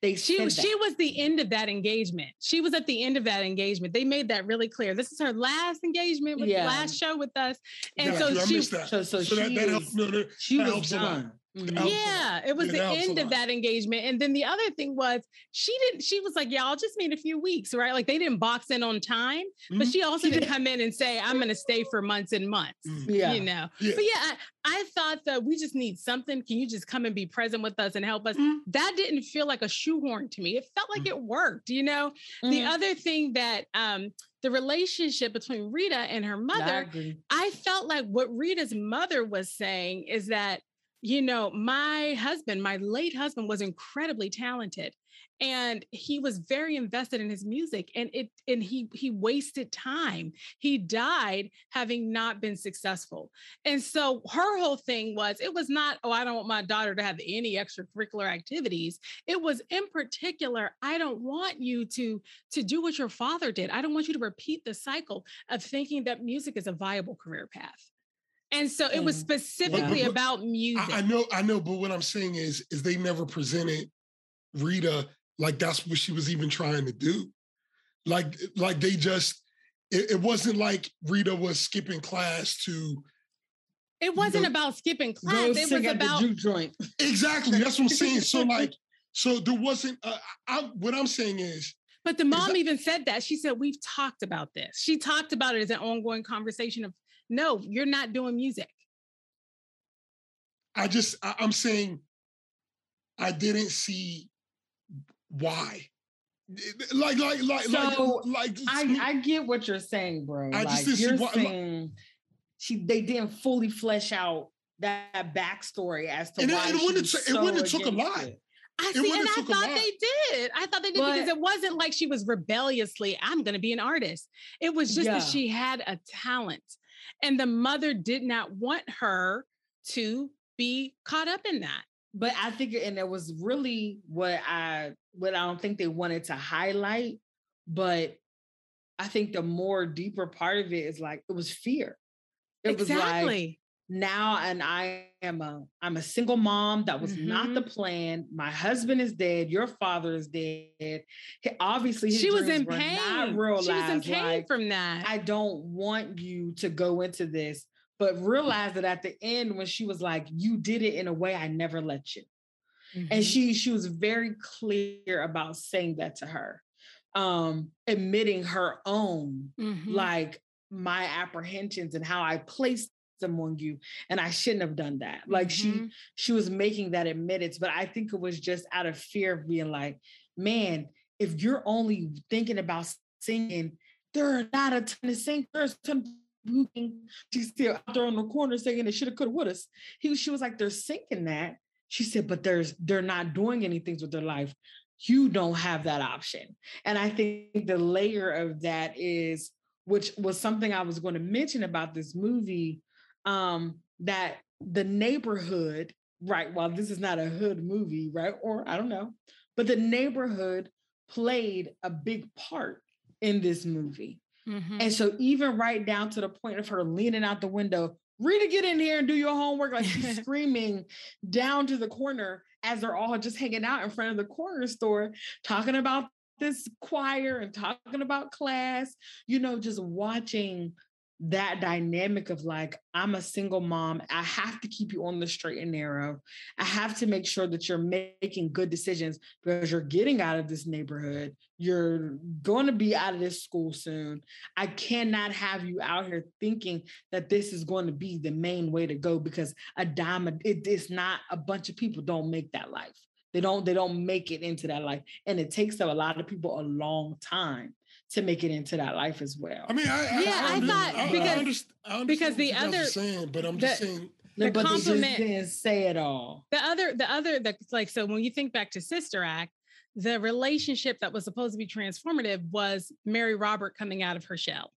They she said that. She was the end of that engagement. She was at the end of that engagement. They made that really clear. This is her last engagement with yeah. the last show with us. And yeah, so I she missed that. So, so, so she, that, that helps, no, that, she that was helps done. A lot. Mm-hmm. Yeah, it was it the end of that engagement. And then the other thing was she didn't, she was like, yeah, I'll just meet a few weeks, right? Like they didn't box in on time, mm-hmm. but she also didn't come in and say, I'm going to stay for months and months, mm-hmm. yeah. you know? Yeah. But yeah, I, I thought that we just need something. Can you just come and be present with us and help us? Mm-hmm. That didn't feel like a shoehorn to me. It felt like mm-hmm. it worked, you know? Mm-hmm. The other thing that, um, the relationship between Rita and her mother, I, I felt like what Rita's mother was saying is that, you know, my husband, my late husband was incredibly talented and he was very invested in his music and it, and he, he wasted time. He died having not been successful. And so her whole thing was, it was not, oh, I don't want my daughter to have any extracurricular activities. It was in particular, I don't want you to, to do what your father did. I don't want you to repeat the cycle of thinking that music is a viable career path. And so it was specifically but, but, about music. I, I know, I know, but what I'm saying is, is they never presented Rita like that's what she was even trying to do. Like, like they just, it, it wasn't like Rita was skipping class to. It wasn't the, about skipping class. It was about. Joint. Exactly. That's what I'm saying. So like, so there wasn't, uh, I, what I'm saying is, but the mom even said that. She said, we've talked about this. She talked about it as an ongoing conversation of, no, you're not doing music. I just, I, I'm saying I didn't see why. Like, like, like, so like, like. I, I get what you're saying, bro. I like, just didn't you're see why. Saying she, they didn't fully flesh out that backstory as to and why it, it wouldn't so it wouldn't took a lot. It. I see, and I thought they did. I thought they did but, because it wasn't like she was rebelliously, I'm going to be an artist. It was just yeah. that she had a talent. And the mother did not want her to be caught up in that. But I figure, and it was really what I, what I don't think they wanted to highlight, but I think the more deeper part of it is like, it was fear. It exactly. was like, now, and I am a, I'm a single mom. That was mm-hmm. not the plan. My husband is dead. Your father is dead. He, obviously, his she was in pain. She was in pain like, from that. I don't want you to go into this. But realized that at the end, when she was like, you did it in a way I never let you. Mm-hmm. And she she was very clear about saying that to her, um, admitting her own, mm-hmm. like my apprehensions and how I placed them on you. And I shouldn't have done that. Like mm-hmm. she, she was making that admittance, but I think it was just out of fear of being like, man, if you're only thinking about singing, there are not a ton of singers. There's a ton of she's still out there on the corner saying they should have, could have, would have. He, she was like, they're sinking that. She said, but there's, they're not doing anything with their life. You don't have that option. And I think the layer of that is, which was something I was going to mention about this movie, um, that the neighborhood, right? While this is not a hood movie, right? Or I don't know, but the neighborhood played a big part in this movie. Mm-hmm. And so even right down to the point of her leaning out the window, Rita, get in here and do your homework. Like she's screaming down to the corner as they're all just hanging out in front of the corner store, talking about this choir and talking about class, you know, just watching that dynamic of like, I'm a single mom. I have to keep you on the straight and narrow. I have to make sure that you're making good decisions because you're getting out of this neighborhood. You're going to be out of this school soon. I cannot have you out here thinking that this is going to be the main way to go because a dime, it, it's not, a bunch of people don't make that life. They don't, they don't make it into that life. And it takes a lot of people a long time to make it into that life as well. I mean, I, I, yeah, I, I thought I, because I understand, I understand because the other saying, but I'm the, just saying the but compliment they just didn't say it all. The other, the other, the, like so when you think back to Sister Act, the relationship that was supposed to be transformative was Mary Robert coming out of her shell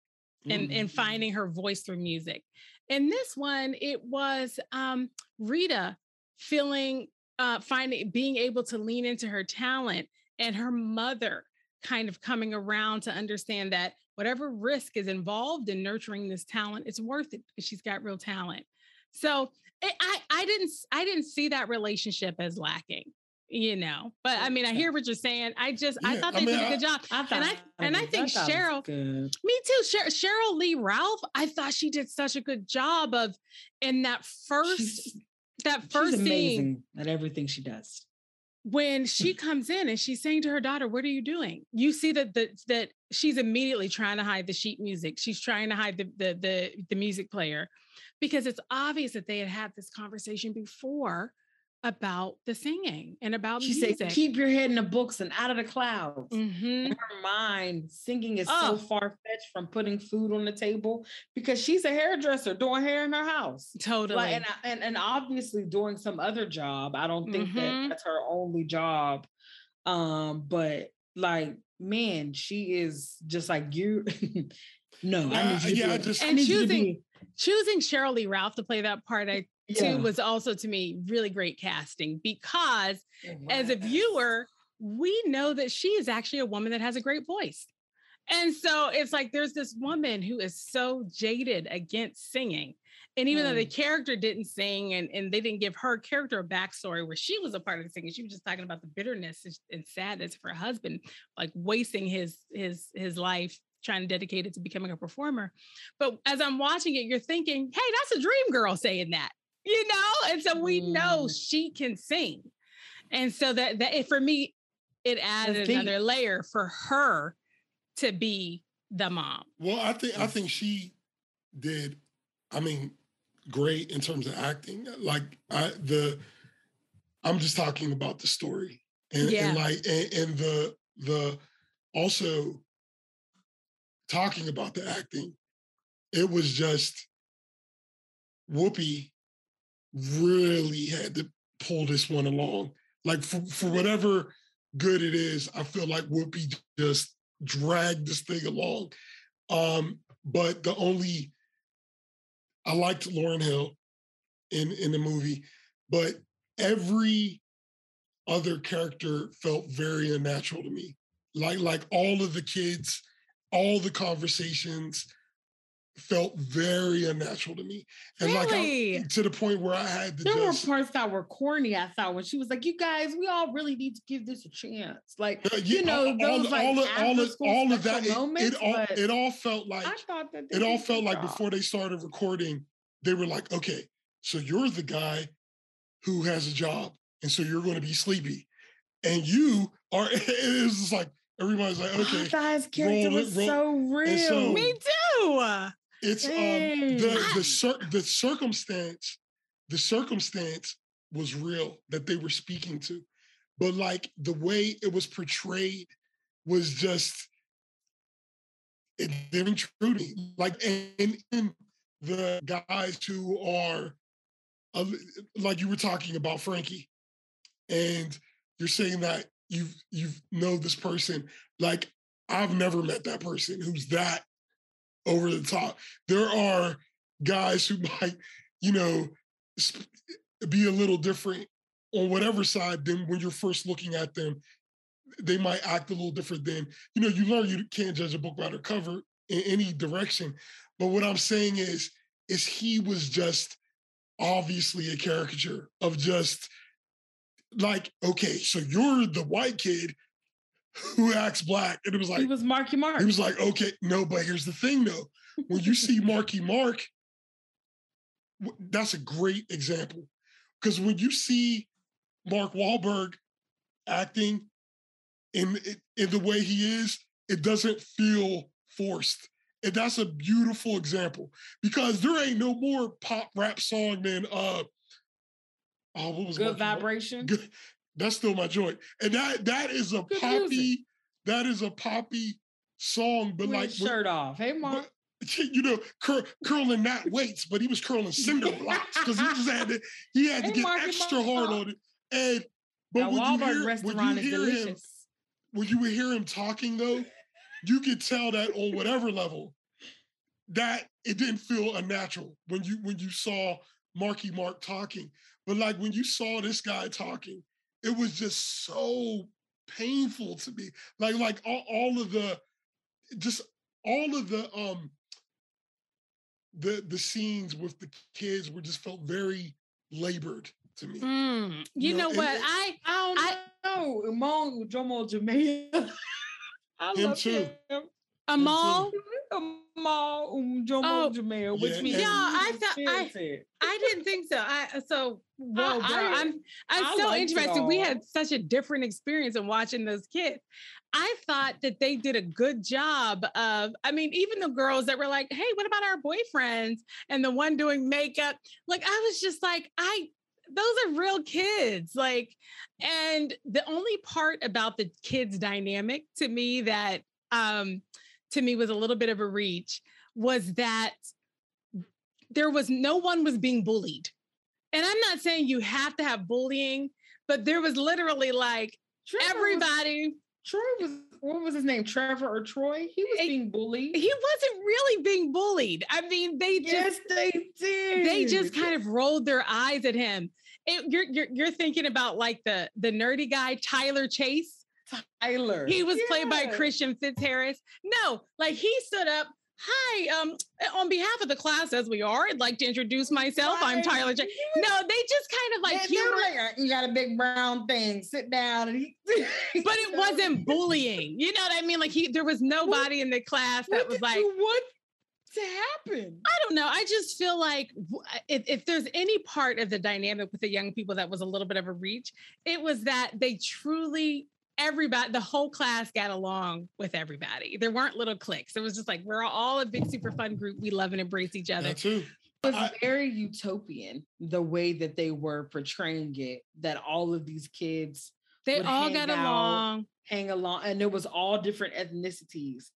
and mm-hmm. and finding her voice through music. In this one, it was um, Rita feeling uh, finding being able to lean into her talent and her mother kind of coming around to understand that whatever risk is involved in nurturing this talent, it's worth it because she's got real talent. So it, I, I didn't, I didn't see that relationship as lacking, you know. But I mean, I hear what you're saying. I just, yeah, I thought they I mean, did a good I, job, I thought, and I, and I think I Cheryl, me too. Cheryl, Cheryl Lee Ralph, I thought she did such a good job of in that first, she's, that first she's amazing scene at everything she does. When she comes in and she's saying to her daughter, what are you doing? You see that the, that she's immediately trying to hide the sheet music. She's trying to hide the, the, the, the music player because it's obvious that they had had this conversation before about the singing and about she music. She said, keep your head in the books and out of the clouds. Mm-hmm. In her mind, singing is oh. so far-fetched from putting food on the table because she's a hairdresser doing hair in her house. Totally. Like, and, I, and, and obviously doing some other job. I don't think mm-hmm. that that's her only job. Um, but like, man, she is just like you. no, uh, I need you yeah, to I just, And I need choosing, you to be... choosing Cheryl Lee Ralph to play that part, I Yeah. too was also to me really great casting because oh, wow. as a viewer, we know that she is actually a woman that has a great voice. And so it's like, there's this woman who is so jaded against singing. And even mm. though the character didn't sing and, and they didn't give her character a backstory where she was a part of the singing, she was just talking about the bitterness and sadness of her husband, like wasting his, his, his life, trying to dedicate it to becoming a performer. But as I'm watching it, you're thinking, hey, that's a dream girl saying that. You know, and so we know she can sing. And so that, that it, for me, it added another layer for her to be the mom. Well, I think I think she did, I mean, great in terms of acting. Like I the I'm just talking about the story. And, yeah. and like and, and the the also talking about the acting, it was just Whoopi really had to pull this one along. Like for, for whatever good it is, I feel like Whoopi just dragged this thing along. Um, but the only, I liked Lauryn Hill in, in the movie, but Every other character felt very unnatural to me. Like, like all of the kids, all the conversations felt very unnatural to me. And really? like I, to the point where I had to there just, were parts that were corny, I thought, when she was like, you guys, we all really need to give this a chance. Like, yeah, you know, all, those all, like all, all, of, all of that, moments, it, it, all, it all felt like, I thought that it all felt like before they started recording, they were like, okay, so you're the guy who has a job, and so you're going to be sleepy. And you are, it was just like, everybody's like, okay. That character roll, was roll. so real. So, me too. It's Dang. um the the, cir- the circumstance, the circumstance was real that they were speaking to, but like the way it was portrayed was just it didn't true to me. Like and, and the guys who are uh, like you were talking about Frankie, and you're saying that you you know this person. Like I've never met that person who's that over the top. There are guys who might, you know, sp- be a little different on whatever side than when you're first looking at them. They might act a little different than, you know, you learn you can't judge a book by their cover in any direction. But what I'm saying is, is he was just obviously a caricature of just like, okay, so you're the white kid who acts black. And it was like... He was Marky Mark. He was like, okay, no, but here's the thing, though. When you see Marky Mark, that's a great example. Because when you see Mark Wahlberg acting in, in the way he is, it doesn't feel forced. And that's a beautiful example. Because there ain't no more pop rap song than... uh, oh, what was Good Marky Vibration? Good. That's still my joint. And that that is a Good poppy, music. that is a poppy song, but With like his shirt but, off. Hey Mark. But, you know, cur- curling not weights, but he was curling cinder blocks because he just had to he had hey, to get Marky extra Marky hard Mark. on it. And but when you, hear, when you hear him when you hear him talking though, you could tell that on whatever level that it didn't feel unnatural when you when you saw Marky Mark talking. But like when you saw this guy talking, it was just so painful to me. Like, like all, all of the, just all of the, um, the the scenes with the kids were just felt very labored to me. Mm, you, you know, know what? I, I don't I, know. Emile Jomo Jamaica. I him love too. him. Emile? Emile Jomo oh, Jamaica, which yeah, means yeah, I thought I, I didn't think so. I so well, I, I, I'm I'm I so like interested. We had such a different experience in watching those kids. I thought that they did a good job of, I mean, even the girls that were like, "Hey, what about our boyfriends?" and the one doing makeup, like I was just like, I. Those are real kids. Like, and the only part about the kids' dynamic to me that um. to me was a little bit of a reach was that there was no one was being bullied. And I'm not saying you have to have bullying, but there was literally like Trevor everybody. Was, Troy was, what was his name? Trevor or Troy? He was it, being bullied. He wasn't really being bullied. I mean, they just, yes, they did. They just kind of rolled their eyes at him. It, you're, you're, you're thinking about like the, the nerdy guy, Tyler Chase. Tyler. He was yeah. played by Christian Fitzharris. No, like he stood up. Hi, um, on behalf of the class, as we are, I'd like to introduce myself. Hi. I'm Tyler. J- no, they just kind of like, yeah, like you got a big brown thing. Sit down. And he- but it wasn't bullying. You know what I mean? Like he, there was nobody what, in the class that was like what to happen. I don't know. I just feel like if, if there's any part of the dynamic with the young people that was a little bit of a reach, it was that they truly. Everybody, the whole class got along with everybody. There weren't little cliques. It was just like, we're all a big, super fun group. We love and embrace each other. It was I, very utopian, the way that they were portraying it, that all of these kids, they all got out, along, hang along. And it was all different ethnicities.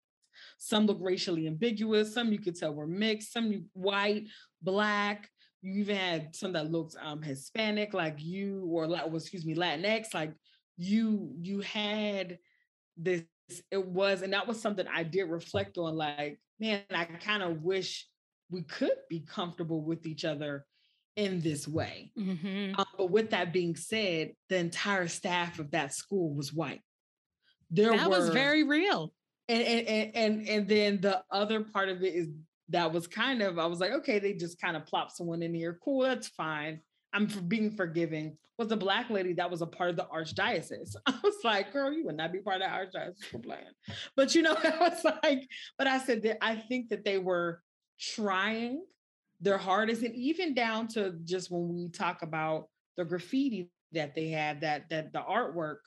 Some look racially ambiguous. Some you could tell were mixed. Some white, black. You even had some that looked um, Hispanic, like you, or, or excuse me, Latinx, like you you had this, it was, and that was something I did reflect on, like, man, I kind of wish we could be comfortable with each other in this way. Mm-hmm. Um, but with that being said, the entire staff of that school was white. There that were, was very real. And, and and and and then the other part of it is that was kind of, I was like, okay, they just kind of plopped someone in here. Cool, that's fine. I'm for being forgiving. Was a black lady that was a part of the archdiocese. I was like, girl, you would not be part of the archdiocese for playing. But you know, I was like, but I said that I think that they were trying their hardest, and even down to just when we talk about the graffiti that they had, that that the artwork,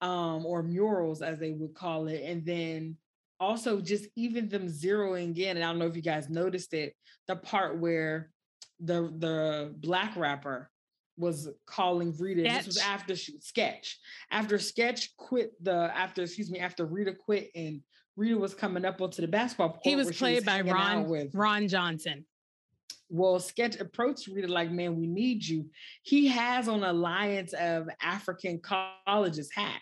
um, or murals as they would call it, and then also just even them zeroing in. And I don't know if you guys noticed it, the part where the the black rapper was calling Rita. Sketch. This was after she, sketch. After sketch quit the after excuse me after Rita quit and Rita was coming up onto the basketball court. He was played was by Ron with. Ron Johnson. Well, sketch approached Rita like, man, we need you. He has on Alliance of African Colleges hat,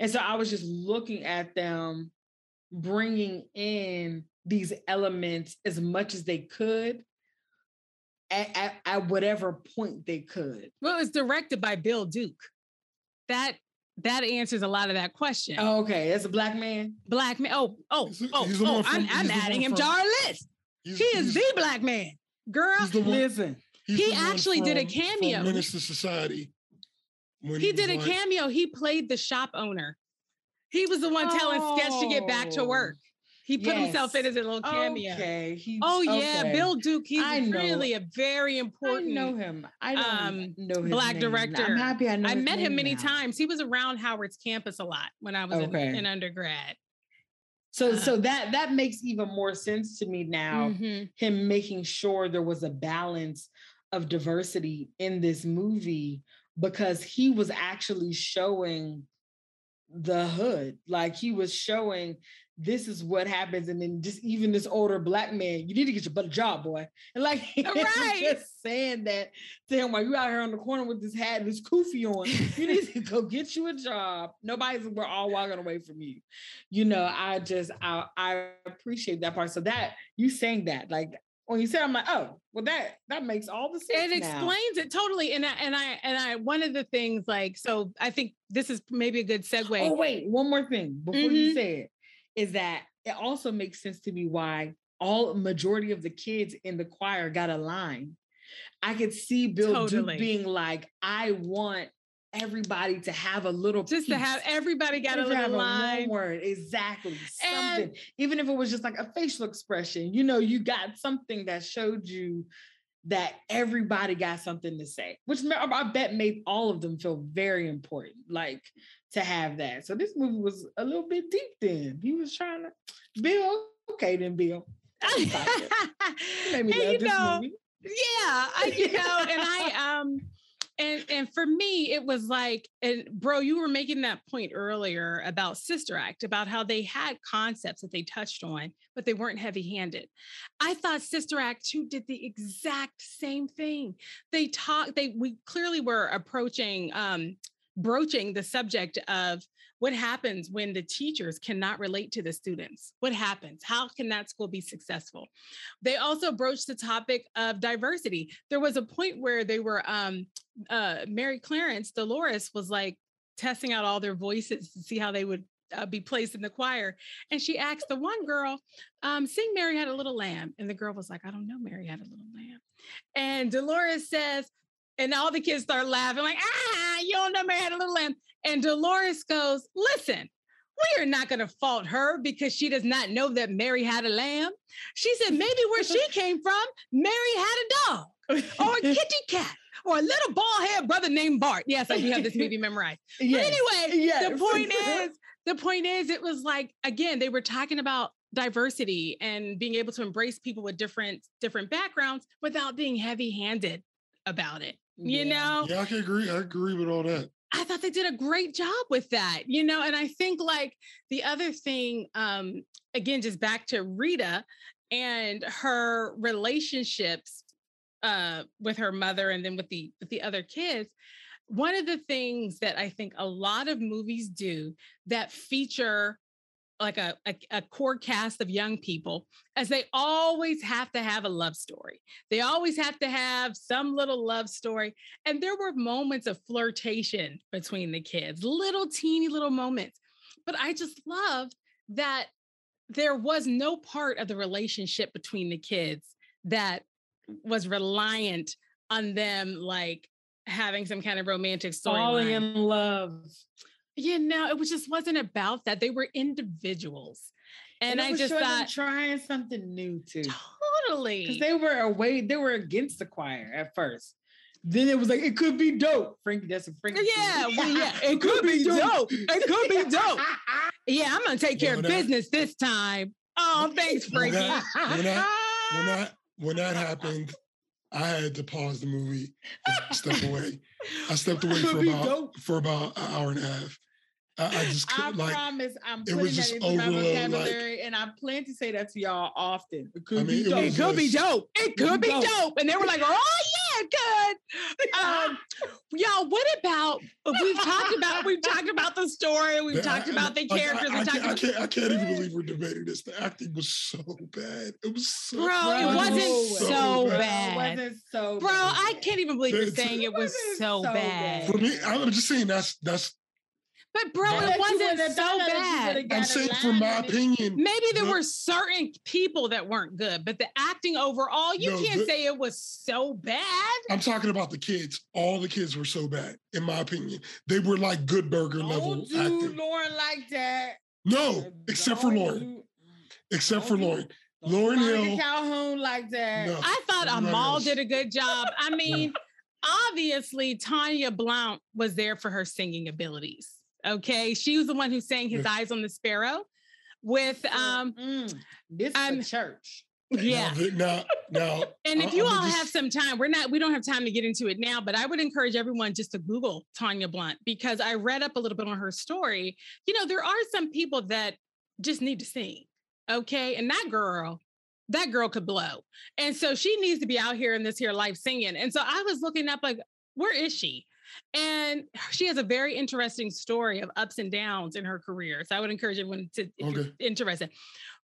and so I was just looking at them bringing in these elements as much as they could. At, at, at whatever point they could. Well, it's directed by Bill Duke. That that answers a lot of that question. Oh, okay, that's a black man. Black man. Oh, oh, oh, he's oh! From, I'm, I'm adding him to our list. He is the black man, girl. He's the one, listen, he's he the actually from, did a cameo. Minister Society. He, he did a like, cameo. He played the shop owner. He was the one oh. telling Sketch to get back to work. He put yes. himself in as a little cameo. Okay. He's, oh yeah, okay. Bill Duke. He's really a very important. I know him. I don't um, know his black name. director. I'm happy I know. I met him many now. times. He was around Howard's campus a lot when I was okay. in, in undergrad. So, um, so that that makes even more sense to me now. Mm-hmm. Him making sure there was a balance of diversity in this movie, because he was actually showing the hood, like he was showing. This is what happens. And then just even this older black man, you need to get your butt a job, boy. And like, right. just saying that to him while you out here on the corner with this hat and this kufi on, you need to go get you a job. Nobody's, we're all walking away from you. You know, I just, I, I appreciate that part. So that, you saying that, like, when you said, I'm like, oh, well, that, that makes all the sense. It explains now. It totally. And I, and I, and I, one of the things like, so I think this is maybe a good segue. Oh, wait, one more thing before mm-hmm. you say it. Is that it also makes sense to me why all majority of the kids in the choir got a line. I could see Bill totally. Duke being like, I want everybody to have a little just piece. To have everybody got everybody a little line. A word. Exactly. Something. And even if it was just like a facial expression, you know, you got something that showed you that everybody got something to say, which I bet made all of them feel very important. Like, to have that. So this movie was a little bit deep then. He was trying to Bill. Okay then, Bill. Made me love you this know, movie. Yeah, I, you know, and I um and and for me it was like, and bro, you were making that point earlier about Sister Act, about how they had concepts that they touched on, but they weren't heavy-handed. I thought Sister Act two did the exact same thing. They talked, they we clearly were approaching um broaching the subject of what happens when the teachers cannot relate to the students. What happens? How can that school be successful? They also broached the topic of diversity. There was a point where they were, um, uh, Mary Clarence Dolores was like testing out all their voices to see how they would uh, be placed in the choir. And she asked the one girl, um, sing Mary Had a Little Lamb. And the girl was like, I don't know, Mary Had a Little Lamb. And Dolores says, and all the kids start laughing, like, ah, you don't know, Mary Had a Little Lamb. And Dolores goes, listen, we are not going to fault her because she does not know that Mary had a lamb. She said, maybe where she came from, Mary had a dog or a kitty cat or a little bald-headed brother named Bart. Yes, I do have this movie memorized. Yes. But anyway, yes. the point is, the point is, it was like, again, they were talking about diversity and being able to embrace people with different, different backgrounds without being heavy-handed about it. You yeah. know? Yeah, I can agree. I agree with all that. I thought they did a great job with that, you know? And I think like the other thing, um, again, just back to Rita and her relationships uh, with her mother and then with the, with the other kids. One of the things that I think a lot of movies do that feature like a, a, a core cast of young people, as they always have to have a love story. They always have to have some little love story. And there were moments of flirtation between the kids, little teeny little moments. But I just loved that there was no part of the relationship between the kids that was reliant on them, like having some kind of romantic story. Falling in love. You know, it was just wasn't about that. They were individuals. And, and I just thought trying something new too. Totally. Because they were away, they were against the choir at first. Then it was like, it could be dope. Frankie, that's a Frankie. Yeah, well, yeah. It, it could, could be dope. dope. It could be dope. Yeah, I'm gonna take care yeah, of business I, this time. Oh, thanks, Frankie. When that, when that, when that, when that happened, I had to pause the movie and step away. I stepped away for about dope. for about an hour and a half. I, I just couldn't, I like, promise I'm putting that into overload, my vocabulary, like, and I plan to say that to y'all often. It could I mean, be dope. It, it could just, be dope. It could be dope. dope. And they were like, oh yeah, it could. Um, y'all, what about, we've talked about, we've talked about the story, we've yeah, talked I, about the characters. I, I, I, talked I, about, I, can't, I can't even believe we're debating this. The acting was so bad. It was so Bro, bad. it wasn't so, so bad. bad. It wasn't so Bro, bad. I can't even believe you're saying it was so, so bad. bad. For me, I'm just saying that's, that's, But bro, it wasn't so bad. I'm saying, from my opinion, maybe there were certain people that weren't good, but the acting overall, you can't say it was so bad. I'm talking about the kids. All the kids were so bad, in my opinion. They were like Good Burger level acting. Don't do Lauren like that. No, except for Lauren. Except for Lauren. Lauryn Hill. Calhoun like that. I thought Amal did a good job. I mean, obviously, Tanya Blount was there for her singing abilities. Okay, she was the one who sang His Eyes on the Sparrow with um mm, this um, is a church. Yeah. Now, now, and if you I'm all just... have some time, we're not we don't have time to get into it now, but I would encourage everyone just to Google Tanya Blount, because I read up a little bit on her story. You know, there are some people that just need to sing. Okay, and that girl, that girl could blow. And so she needs to be out here in this here life singing. And so I was looking up like, where is she? And she has a very interesting story of ups and downs in her career. So I would encourage everyone to, if okay. you're interested.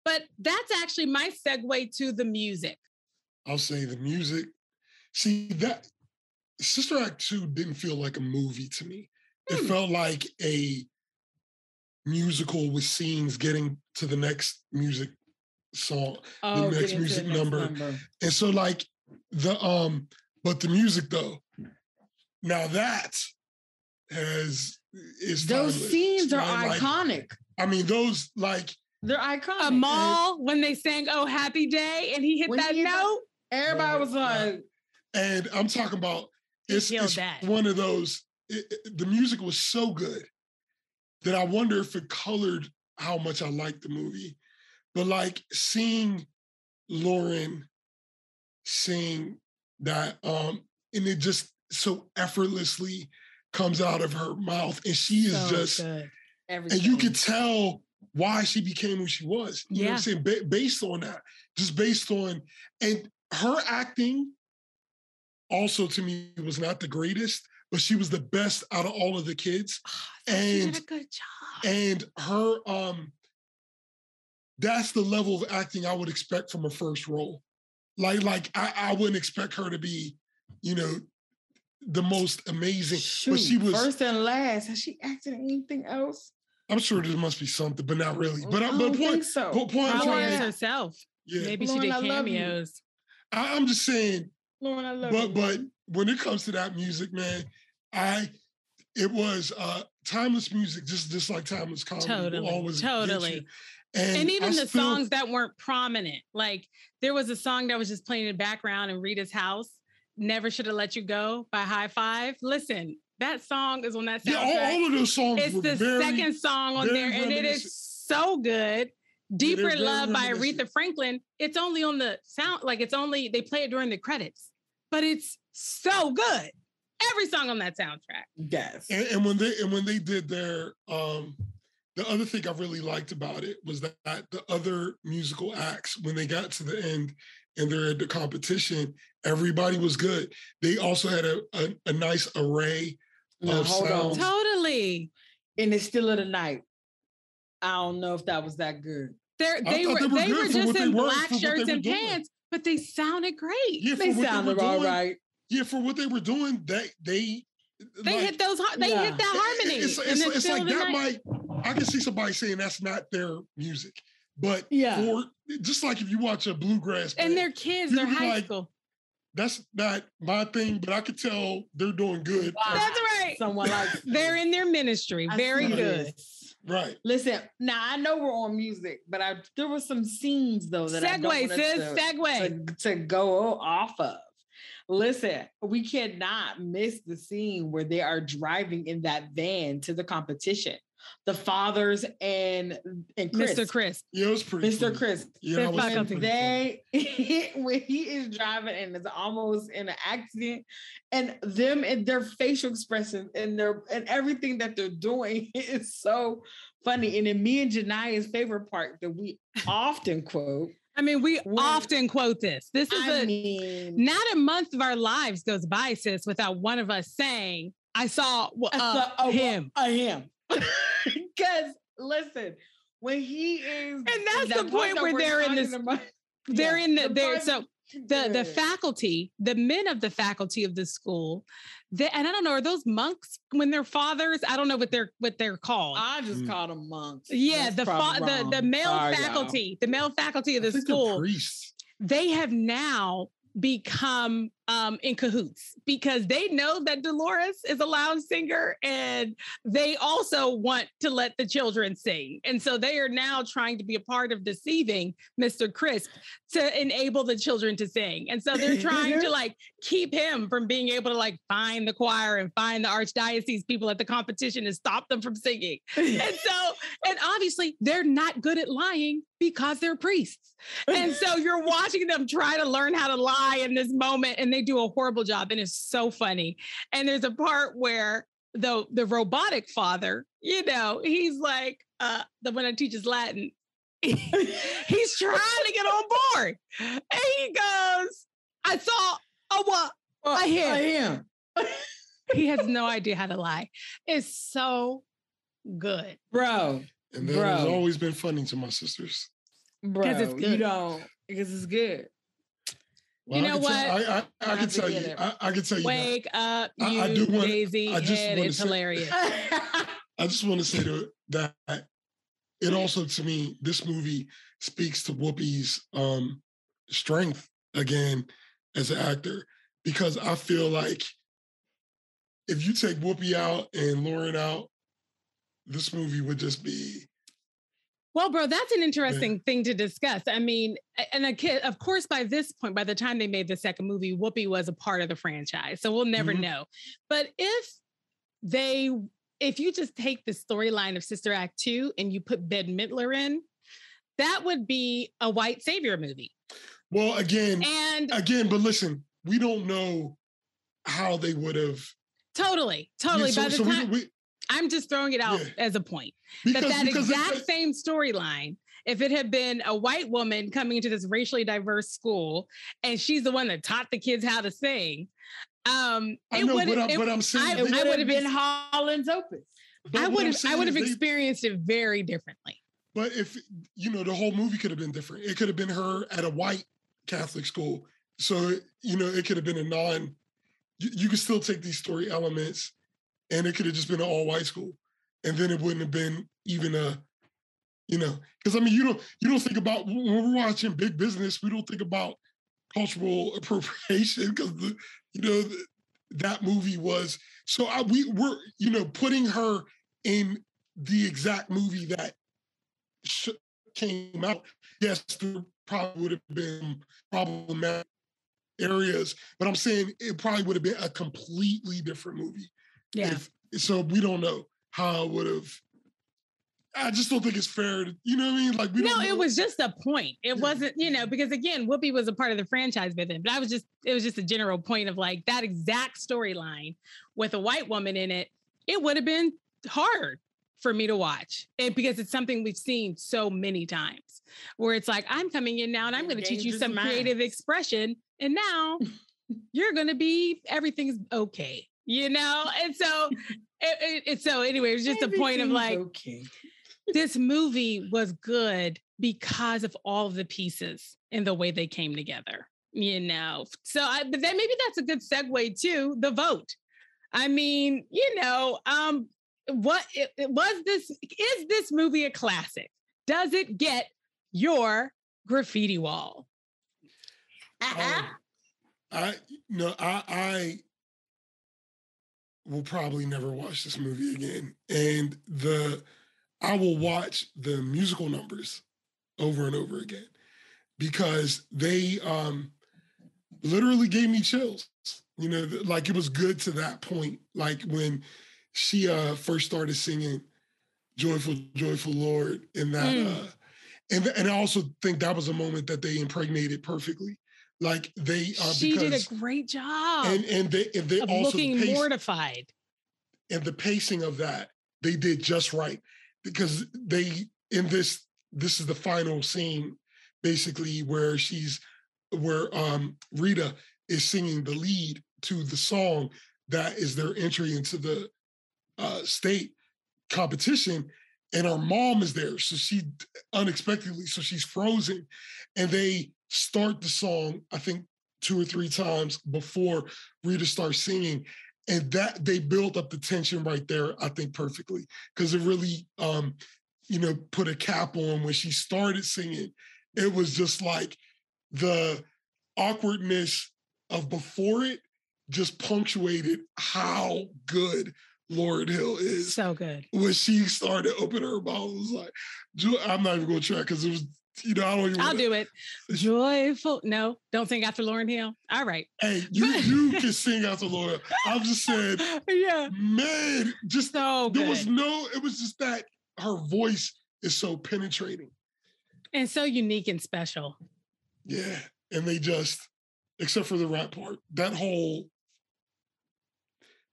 But that's actually my segue to the music. I'll say the music. See, that Sister Act two didn't feel like a movie to me. Hmm. It felt like a musical with scenes getting to the next music song, oh, the next music the next number. number. And so like the, um, but the music though, now that has is those timeless. scenes are like, iconic. I mean, those like they're iconic. Emile, when they sang "Oh Happy Day" and he hit when that he note, hit, everybody was like. Right. And I'm talking about it's, it's that. one of those. It, it, the music was so good that I wonder if it colored how much I liked the movie. But like seeing Lauren sing that, um, and it just. so effortlessly comes out of her mouth, and she is so just and you could tell why she became who she was, you yeah. know what I'm saying, ba- based on that just based on and her acting also to me was not the greatest, but she was the best out of all of the kids. Oh, and she did a good job. And her um that's the level of acting I would expect from a first role. Like like I, I wouldn't expect her to be, you know, the most amazing. Shoot, but she was first and last. Has she acted in anything else? I'm sure there must be something, but not really. But I, I don't but point, think so. Point, point Lauren is herself. Yeah. Maybe Lauren, she did cameos. I, I'm just saying. Lauren, I love but, you. But when it comes to that music, man, I it was uh, timeless music, just just like timeless comedy. Totally, always totally. And, and even I the still, songs that weren't prominent, like there was a song that was just playing in the background in Rita's house. Never Should Have Let You Go by High Five. Listen, that song is on that soundtrack. Yeah, all, all of those songs It's were the very, second song on there, and it is so good. Deeper Love by Aretha Franklin. It's only on the sound, like it's only, they play it during the credits, but it's so good. Every song on that soundtrack. Yes. And, and when they and when they did their, um, the other thing I really liked about it was that the other musical acts, when they got to the end, and they're at the competition, everybody was good. They also had a, a, a nice array no, of sounds. Totally. And it's still in the night. I don't know if that was that good. They're, they were they were, they were just in black shirts and pants, but they sounded great. Yeah, they sounded all right. Yeah, for what they were doing, they they they like, hit those. They yeah. hit that harmony. It's, it's, it's, it's like that night. might. I can see somebody saying that's not their music, but yeah, for, just like if you watch a bluegrass band, and their kids, they're high like, school. That's not my thing, but I could tell they're doing good. Wow. That's right. Someone like they're in their ministry. Very good. Right. Listen, now I know we're on music, but I there were some scenes though that segue, I don't sis, segue. To, to go off of. Listen, we cannot miss the scene where they are driving in that van to the competition. The fathers and, and Chris. Mister Chris. Yeah, it was pretty Mister Cool. Chris. Yeah, was they, cool. When he is driving and is almost in an accident, and them and their facial expressions and their and everything that they're doing is so funny. And in me and Jania's favorite part that we often quote. I mean, we when, often quote this. This is I a mean, not a month of our lives goes by, sis, without one of us saying, I saw, well, I saw uh, a, him. A him. Because listen, when he is, and that's that the point, point where they're in this, about, they're yeah, in the, the they're so the the faculty, the men of the faculty of the school, they, and I don't know, are those monks when they're fathers? I don't know what they're what they're called. I just mm. call them monks. Yeah, that's the fa- the the male oh, faculty, yeah. the male faculty of the school, they have now become um, in cahoots because they know that Dolores is a loud singer and they also want to let the children sing. And so they are now trying to be a part of deceiving Mister Crisp to enable the children to sing. And so they're trying to like keep him from being able to like find the choir and find the archdiocese people at the competition and stop them from singing. And so, and obviously they're not good at lying because they're priests. And so you're watching them try to learn how to lie in this moment, and they do a horrible job. And it's so funny. And there's a part where the, the robotic father, you know, he's like, uh, the one that teaches Latin, he's trying to get on board. And he goes, I saw, oh, well, uh, I hear. I am. He has no idea how to lie. It's so good. Bro. And that has always been funny to my sisters. Bro, it's good. You don't, because it's good. Well, you know I what? Tell, I, I, I, I can tell you. I, I can tell you. Wake now. Up, you I, I do wanna, Daisy I just head. It's say, hilarious. I just want to say to, that it also, to me, this movie speaks to Whoopi's um, strength again as an actor, because I feel like if you take Whoopi out and Lauryn out, this movie would just be. Well, bro, that's an interesting yeah. thing to discuss. I mean, and a kid, of course, by this point, by the time they made the second movie, Whoopi was a part of the franchise. So we'll never mm-hmm. know. But if they, if you just take the storyline of Sister Act two and you put Bette Midler in, that would be a white savior movie. Well, again, and again, but listen, we don't know how they would have. Totally, totally. Yeah, so, by the so time. We, we, I'm just throwing it out yeah. as a point. Because, but that exact it, same storyline, if it had been a white woman coming into this racially diverse school and she's the one that taught the kids how to sing, um, I it would have been, been Holland's Opus. I would have I would have experienced it very differently. But if, you know, the whole movie could have been different. It could have been her at a white Catholic school. So, you know, it could have been a non, you, you could still take these story elements and it could have just been an all-white school. And then it wouldn't have been even a, you know, because I mean, you don't you don't think about, when we're watching Big Business, we don't think about cultural appropriation because, you know, the, that movie was, so I, we were, you know, putting her in the exact movie that sh- came out. Yes, there probably would have been problematic areas, but I'm saying it probably would have been a completely different movie. Yeah. If, so we don't know how I would have. I just don't think it's fair. To, you know what I mean? Like we no, don't know. It was just a point. It yeah. wasn't, you know, because again, Whoopi was a part of the franchise by then. But I was just, it was just a general point of like that exact storyline with a white woman in it. It would have been hard for me to watch, and because it's something we've seen so many times, where it's like I'm coming in now and I'm going to teach you some mind. creative expression, and now you're going to be everything's okay. You know, and so, it, it, so anyway, it was just a point of like, okay. this movie was good because of all of the pieces and the way they came together, you know? So I, but then maybe that's a good segue to the vote. I mean, you know, um, what it, it was this, is this movie a classic? Does it get your graffiti wall? Uh-huh. Um, I, no, I, I will probably never watch this movie again. And the, I will watch the musical numbers over and over again because they um, literally gave me chills. You know, like it was good to that point. Like when she uh, first started singing Joyful, Joyful Lord in that. Mm. Uh, and, and I also think that was a moment that they impregnated perfectly. Like they, uh, she because, did a great job, and and they, and they of also looking pace, mortified, and the pacing of that they did just right because they in this this is the final scene basically where she's where um, Rita is singing the lead to the song that is their entry into the uh, state competition, and her mom is there, so she unexpectedly, so she's frozen, and they start the song, I think, two or three times before Rita starts singing. And that they built up the tension right there, I think, perfectly. Because it really, um, you know, put a cap on when she started singing. It was just like the awkwardness of before it just punctuated how good Lauryn Hill is. So good. When she started opening her mouth, it was like, I'm not even going to try because it was, you know, I don't even I'll wanna... do it. Joyful. No, don't sing after Lauryn Hill. All right. Hey, you, you can sing after Lauryn Hill. I'm just saying, yeah, man, just so there good. was no, it was just that her voice is so penetrating. And so unique and special. Yeah. And they just, except for the rap part, that whole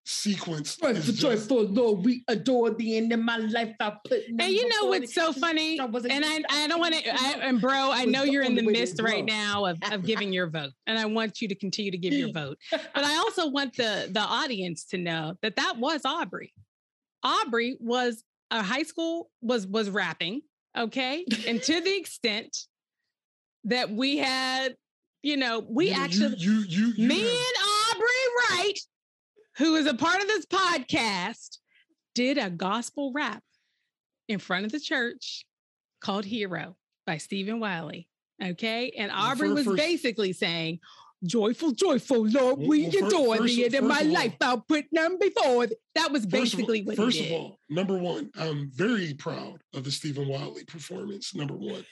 sequence. Right, for joyful Lord, we adore thee, and in my life I put. And you know what's so funny? I and I, I don't want to. And bro, I know you're in the midst right now of, of giving your vote, and I want you to continue to give your vote. But I also want the the audience to know that that was Aubrey. Aubrey was a high school was was rapping, okay, and to the extent that we had, you know, we you, actually you you, you me you and Aubrey Wright, who is a part of this podcast, did a gospel rap in front of the church called Hero by Stephen Wiley, okay? And Aubrey well, for, was for, basically saying, joyful, joyful, Lord, well, we well, adore thee, and in my life all, I'll put none before thee. That was basically all, what he did. First of all, number one, I'm very proud of the Stephen Wiley performance, number one.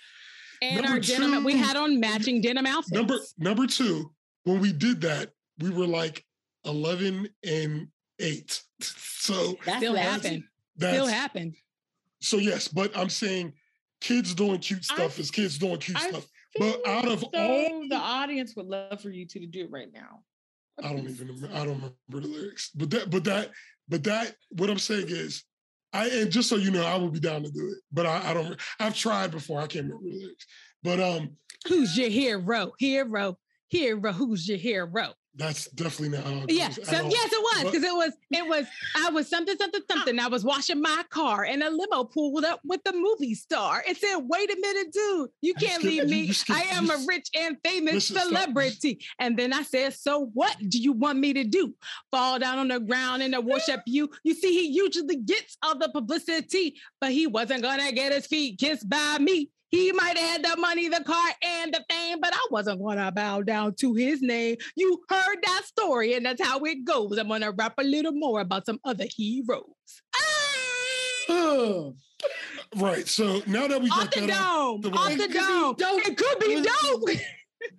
And number our two, denim, we had on matching denim outfits. Number, number two, when we did that, we were like, eleven and eight. So that still happened. Still happened. So yes, but I'm saying kids doing cute stuff I, is kids doing cute I stuff. But out of so all the audience would love for you two to do it right now. I don't even remember, I don't remember the lyrics. But that but that but that what I'm saying is I and just so you know, I would be down to do it. But I, I don't I've tried before. I can't remember the lyrics. But um who's your hero? Hero, hero, who's your hero? That's definitely not how it yeah. goes. So, yes, it was because it was it was I was something something something. I was washing my car and a limo pulled up with the movie star and said, "Wait a minute, dude, you can't leave me. I am a rich and famous celebrity." And then I said, "So what do you want me to do? Fall down on the ground and I worship you?" You see, he usually gets all the publicity, but he wasn't gonna get his feet kissed by me. He might have had the money, the car, and the fame, but I wasn't going to bow down to his name. You heard that story, and that's how it goes. I'm going to rap a little more about some other heroes. Ah! Right, so now that we got off the that dome, out, off the it dome, dope. It could be dope.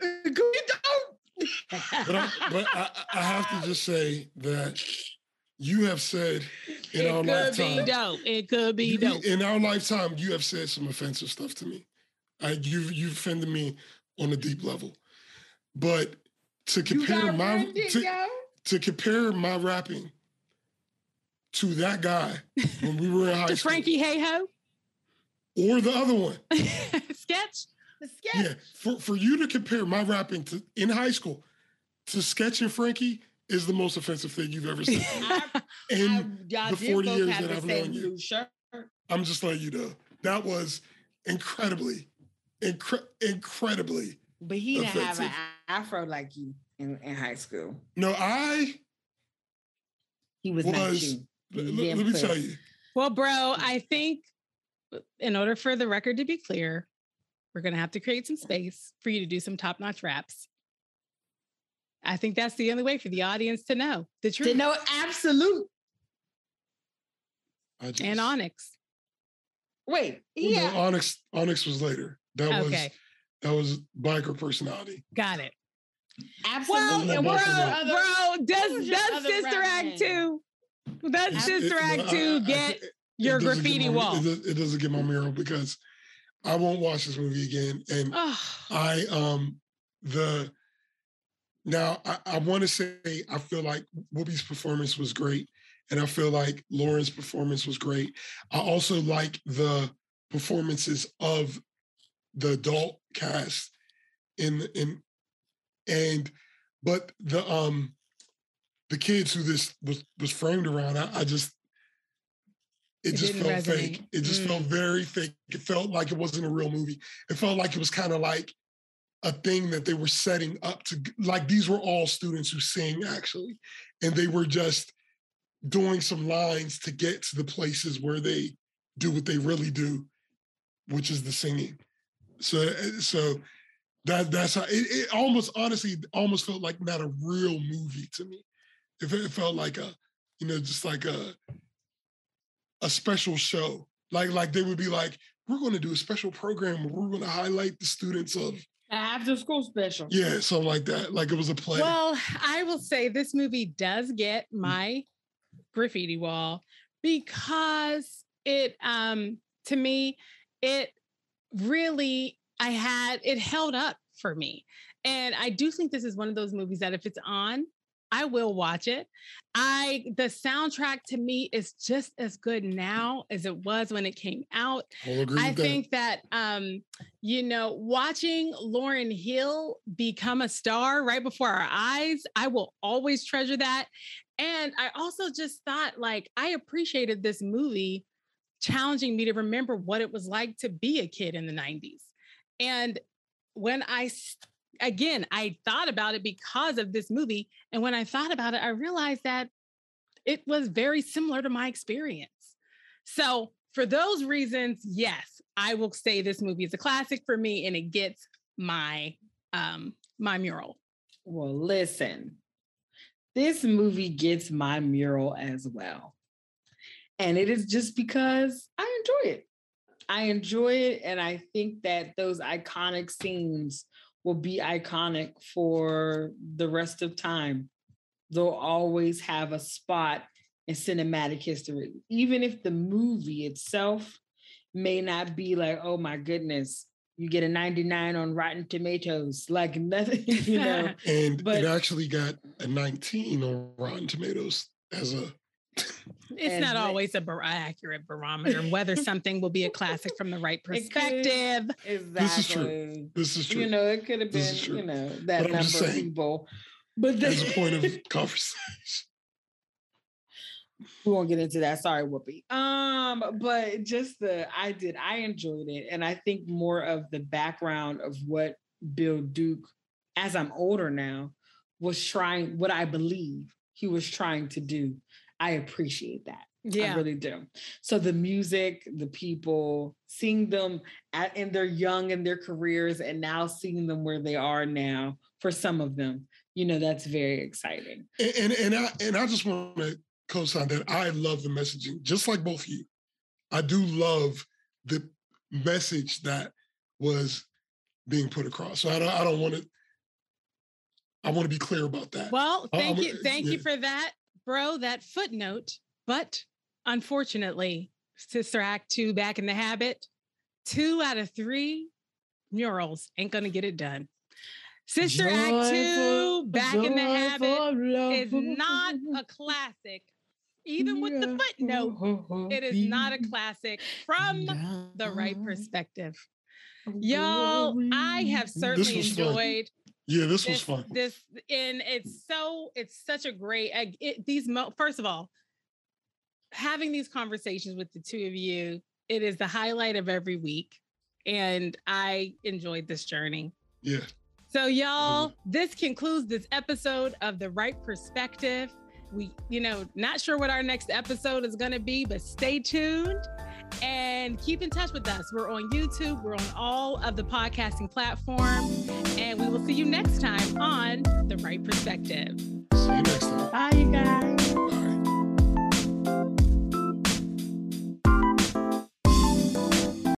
It could be dope. But, I, but I, I have to just say that you have said in it our lifetime, it could be dope. It could be you, dope. In our lifetime, you have said some offensive stuff to me. I, you've you've offended me on a deep level. But to compare my rented, to, to compare my rapping to that guy when we were in high school, Frankie Hey Ho, or the other one, Sketch, the Sketch. Yeah, for for you to compare my rapping to in high school to Sketch and Frankie is the most offensive thing you've ever seen in the forty years that I've known you. Shirt. I'm just letting you know. That was incredibly, incre- incredibly But he didn't offensive. have an afro like you in, in high school. No, I... He was, was nineteen. L- let me tell you. Well, bro, I think in order for the record to be clear, we're going to have to create some space for you to do some top-notch raps. I think that's the only way for the audience to know the truth. To know absolute. Just, and Onyx. Wait. Yeah. No, Onyx, Onyx was later. That okay. was that was biker personality. Got it. Absolutely. Well, bro, bro, does does Sister Act two? Does Sister Act two get your graffiti wall? It doesn't get my mural because I won't watch this movie again. And I um the now I, I want to say I feel like Whoopi's performance was great. And I feel like Lauryn's performance was great. I also like the performances of the adult cast in in and but the um the kids who this was was framed around, I, I just it, it just felt resonate. fake. It just mm. felt very fake. It felt like it wasn't a real movie. It felt like it was kind of like a thing that they were setting up to, like these were all students who sing actually, and they were just doing some lines to get to the places where they do what they really do, which is the singing. So, so that that's how it, it almost, honestly, almost felt like not a real movie to me. It, it felt like a, you know, just like a a special show. Like, like they would be like, we're going to do a special program where we're going to highlight the students of after school special. Yeah, something like that. Like it was a play. Well, I will say this movie does get my graffiti wall because it um to me it really I had it held up for me, and I do think this is one of those movies that if it's on I will watch it. I the soundtrack to me is just as good now as it was when it came out. I think that, that um, you know, watching Lauryn Hill become a star right before our eyes, I will always treasure that. And I also just thought, like, I appreciated this movie challenging me to remember what it was like to be a kid in the nineties. And when I, again, I thought about it because of this movie. And when I thought about it, I realized that it was very similar to my experience. So for those reasons, yes, I will say this movie is a classic for me and it gets my, um, my mural. Well, listen. This movie gets my mural as well. And it is just because I enjoy it. I enjoy it. And I think that those iconic scenes will be iconic for the rest of time. They'll always have a spot in cinematic history. Even if the movie itself may not be like, oh my goodness, you get a ninety-nine on Rotten Tomatoes, like nothing, you know. And but, it actually got a nineteen on Rotten Tomatoes as a... It's not always an bar- accurate barometer whether something will be a classic from the right perspective. Could, exactly. This is true. This is true. You know, it could have been, you know, that number of people. But that's the point of conversation. We won't get into that. Sorry, Whoopi. Um, but just the, I did, I enjoyed it. And I think more of the background of what Bill Duke, as I'm older now, was trying, what I believe he was trying to do. I appreciate that. Yeah. I really do. So the music, the people, seeing them at, in their young and their careers, and now seeing them where they are now, for some of them, you know, that's very exciting. And, and, and, I, and I just want to co-sign that I love the messaging, just like both of you. I do love the message that was being put across. So I don't, I don't want to, I want to be clear about that. Well, thank I, you. Thank yeah. you for that, bro, that footnote. But unfortunately, Sister Act two, Back in the Habit, two out of three murals ain't going to get it done. Sister joyful, Act two, Back in the Habit love. Is not a classic. Even with the footnote, it is not a classic from the right perspective. Y'all, I have certainly enjoyed. Fun. Yeah, this, this was fun. This and it's so it's such a great. It, these mo- first of all, having these conversations with the two of you It is the highlight of every week. And I enjoyed this journey. Yeah. So y'all, this concludes this episode of The Wright Perspective. We, you know, not sure what our next episode is going to be, but stay tuned and keep in touch with us. We're on YouTube. We're on all of the podcasting platforms. And we will see you next time on The Wright Perspective. See you next time. Bye, you guys.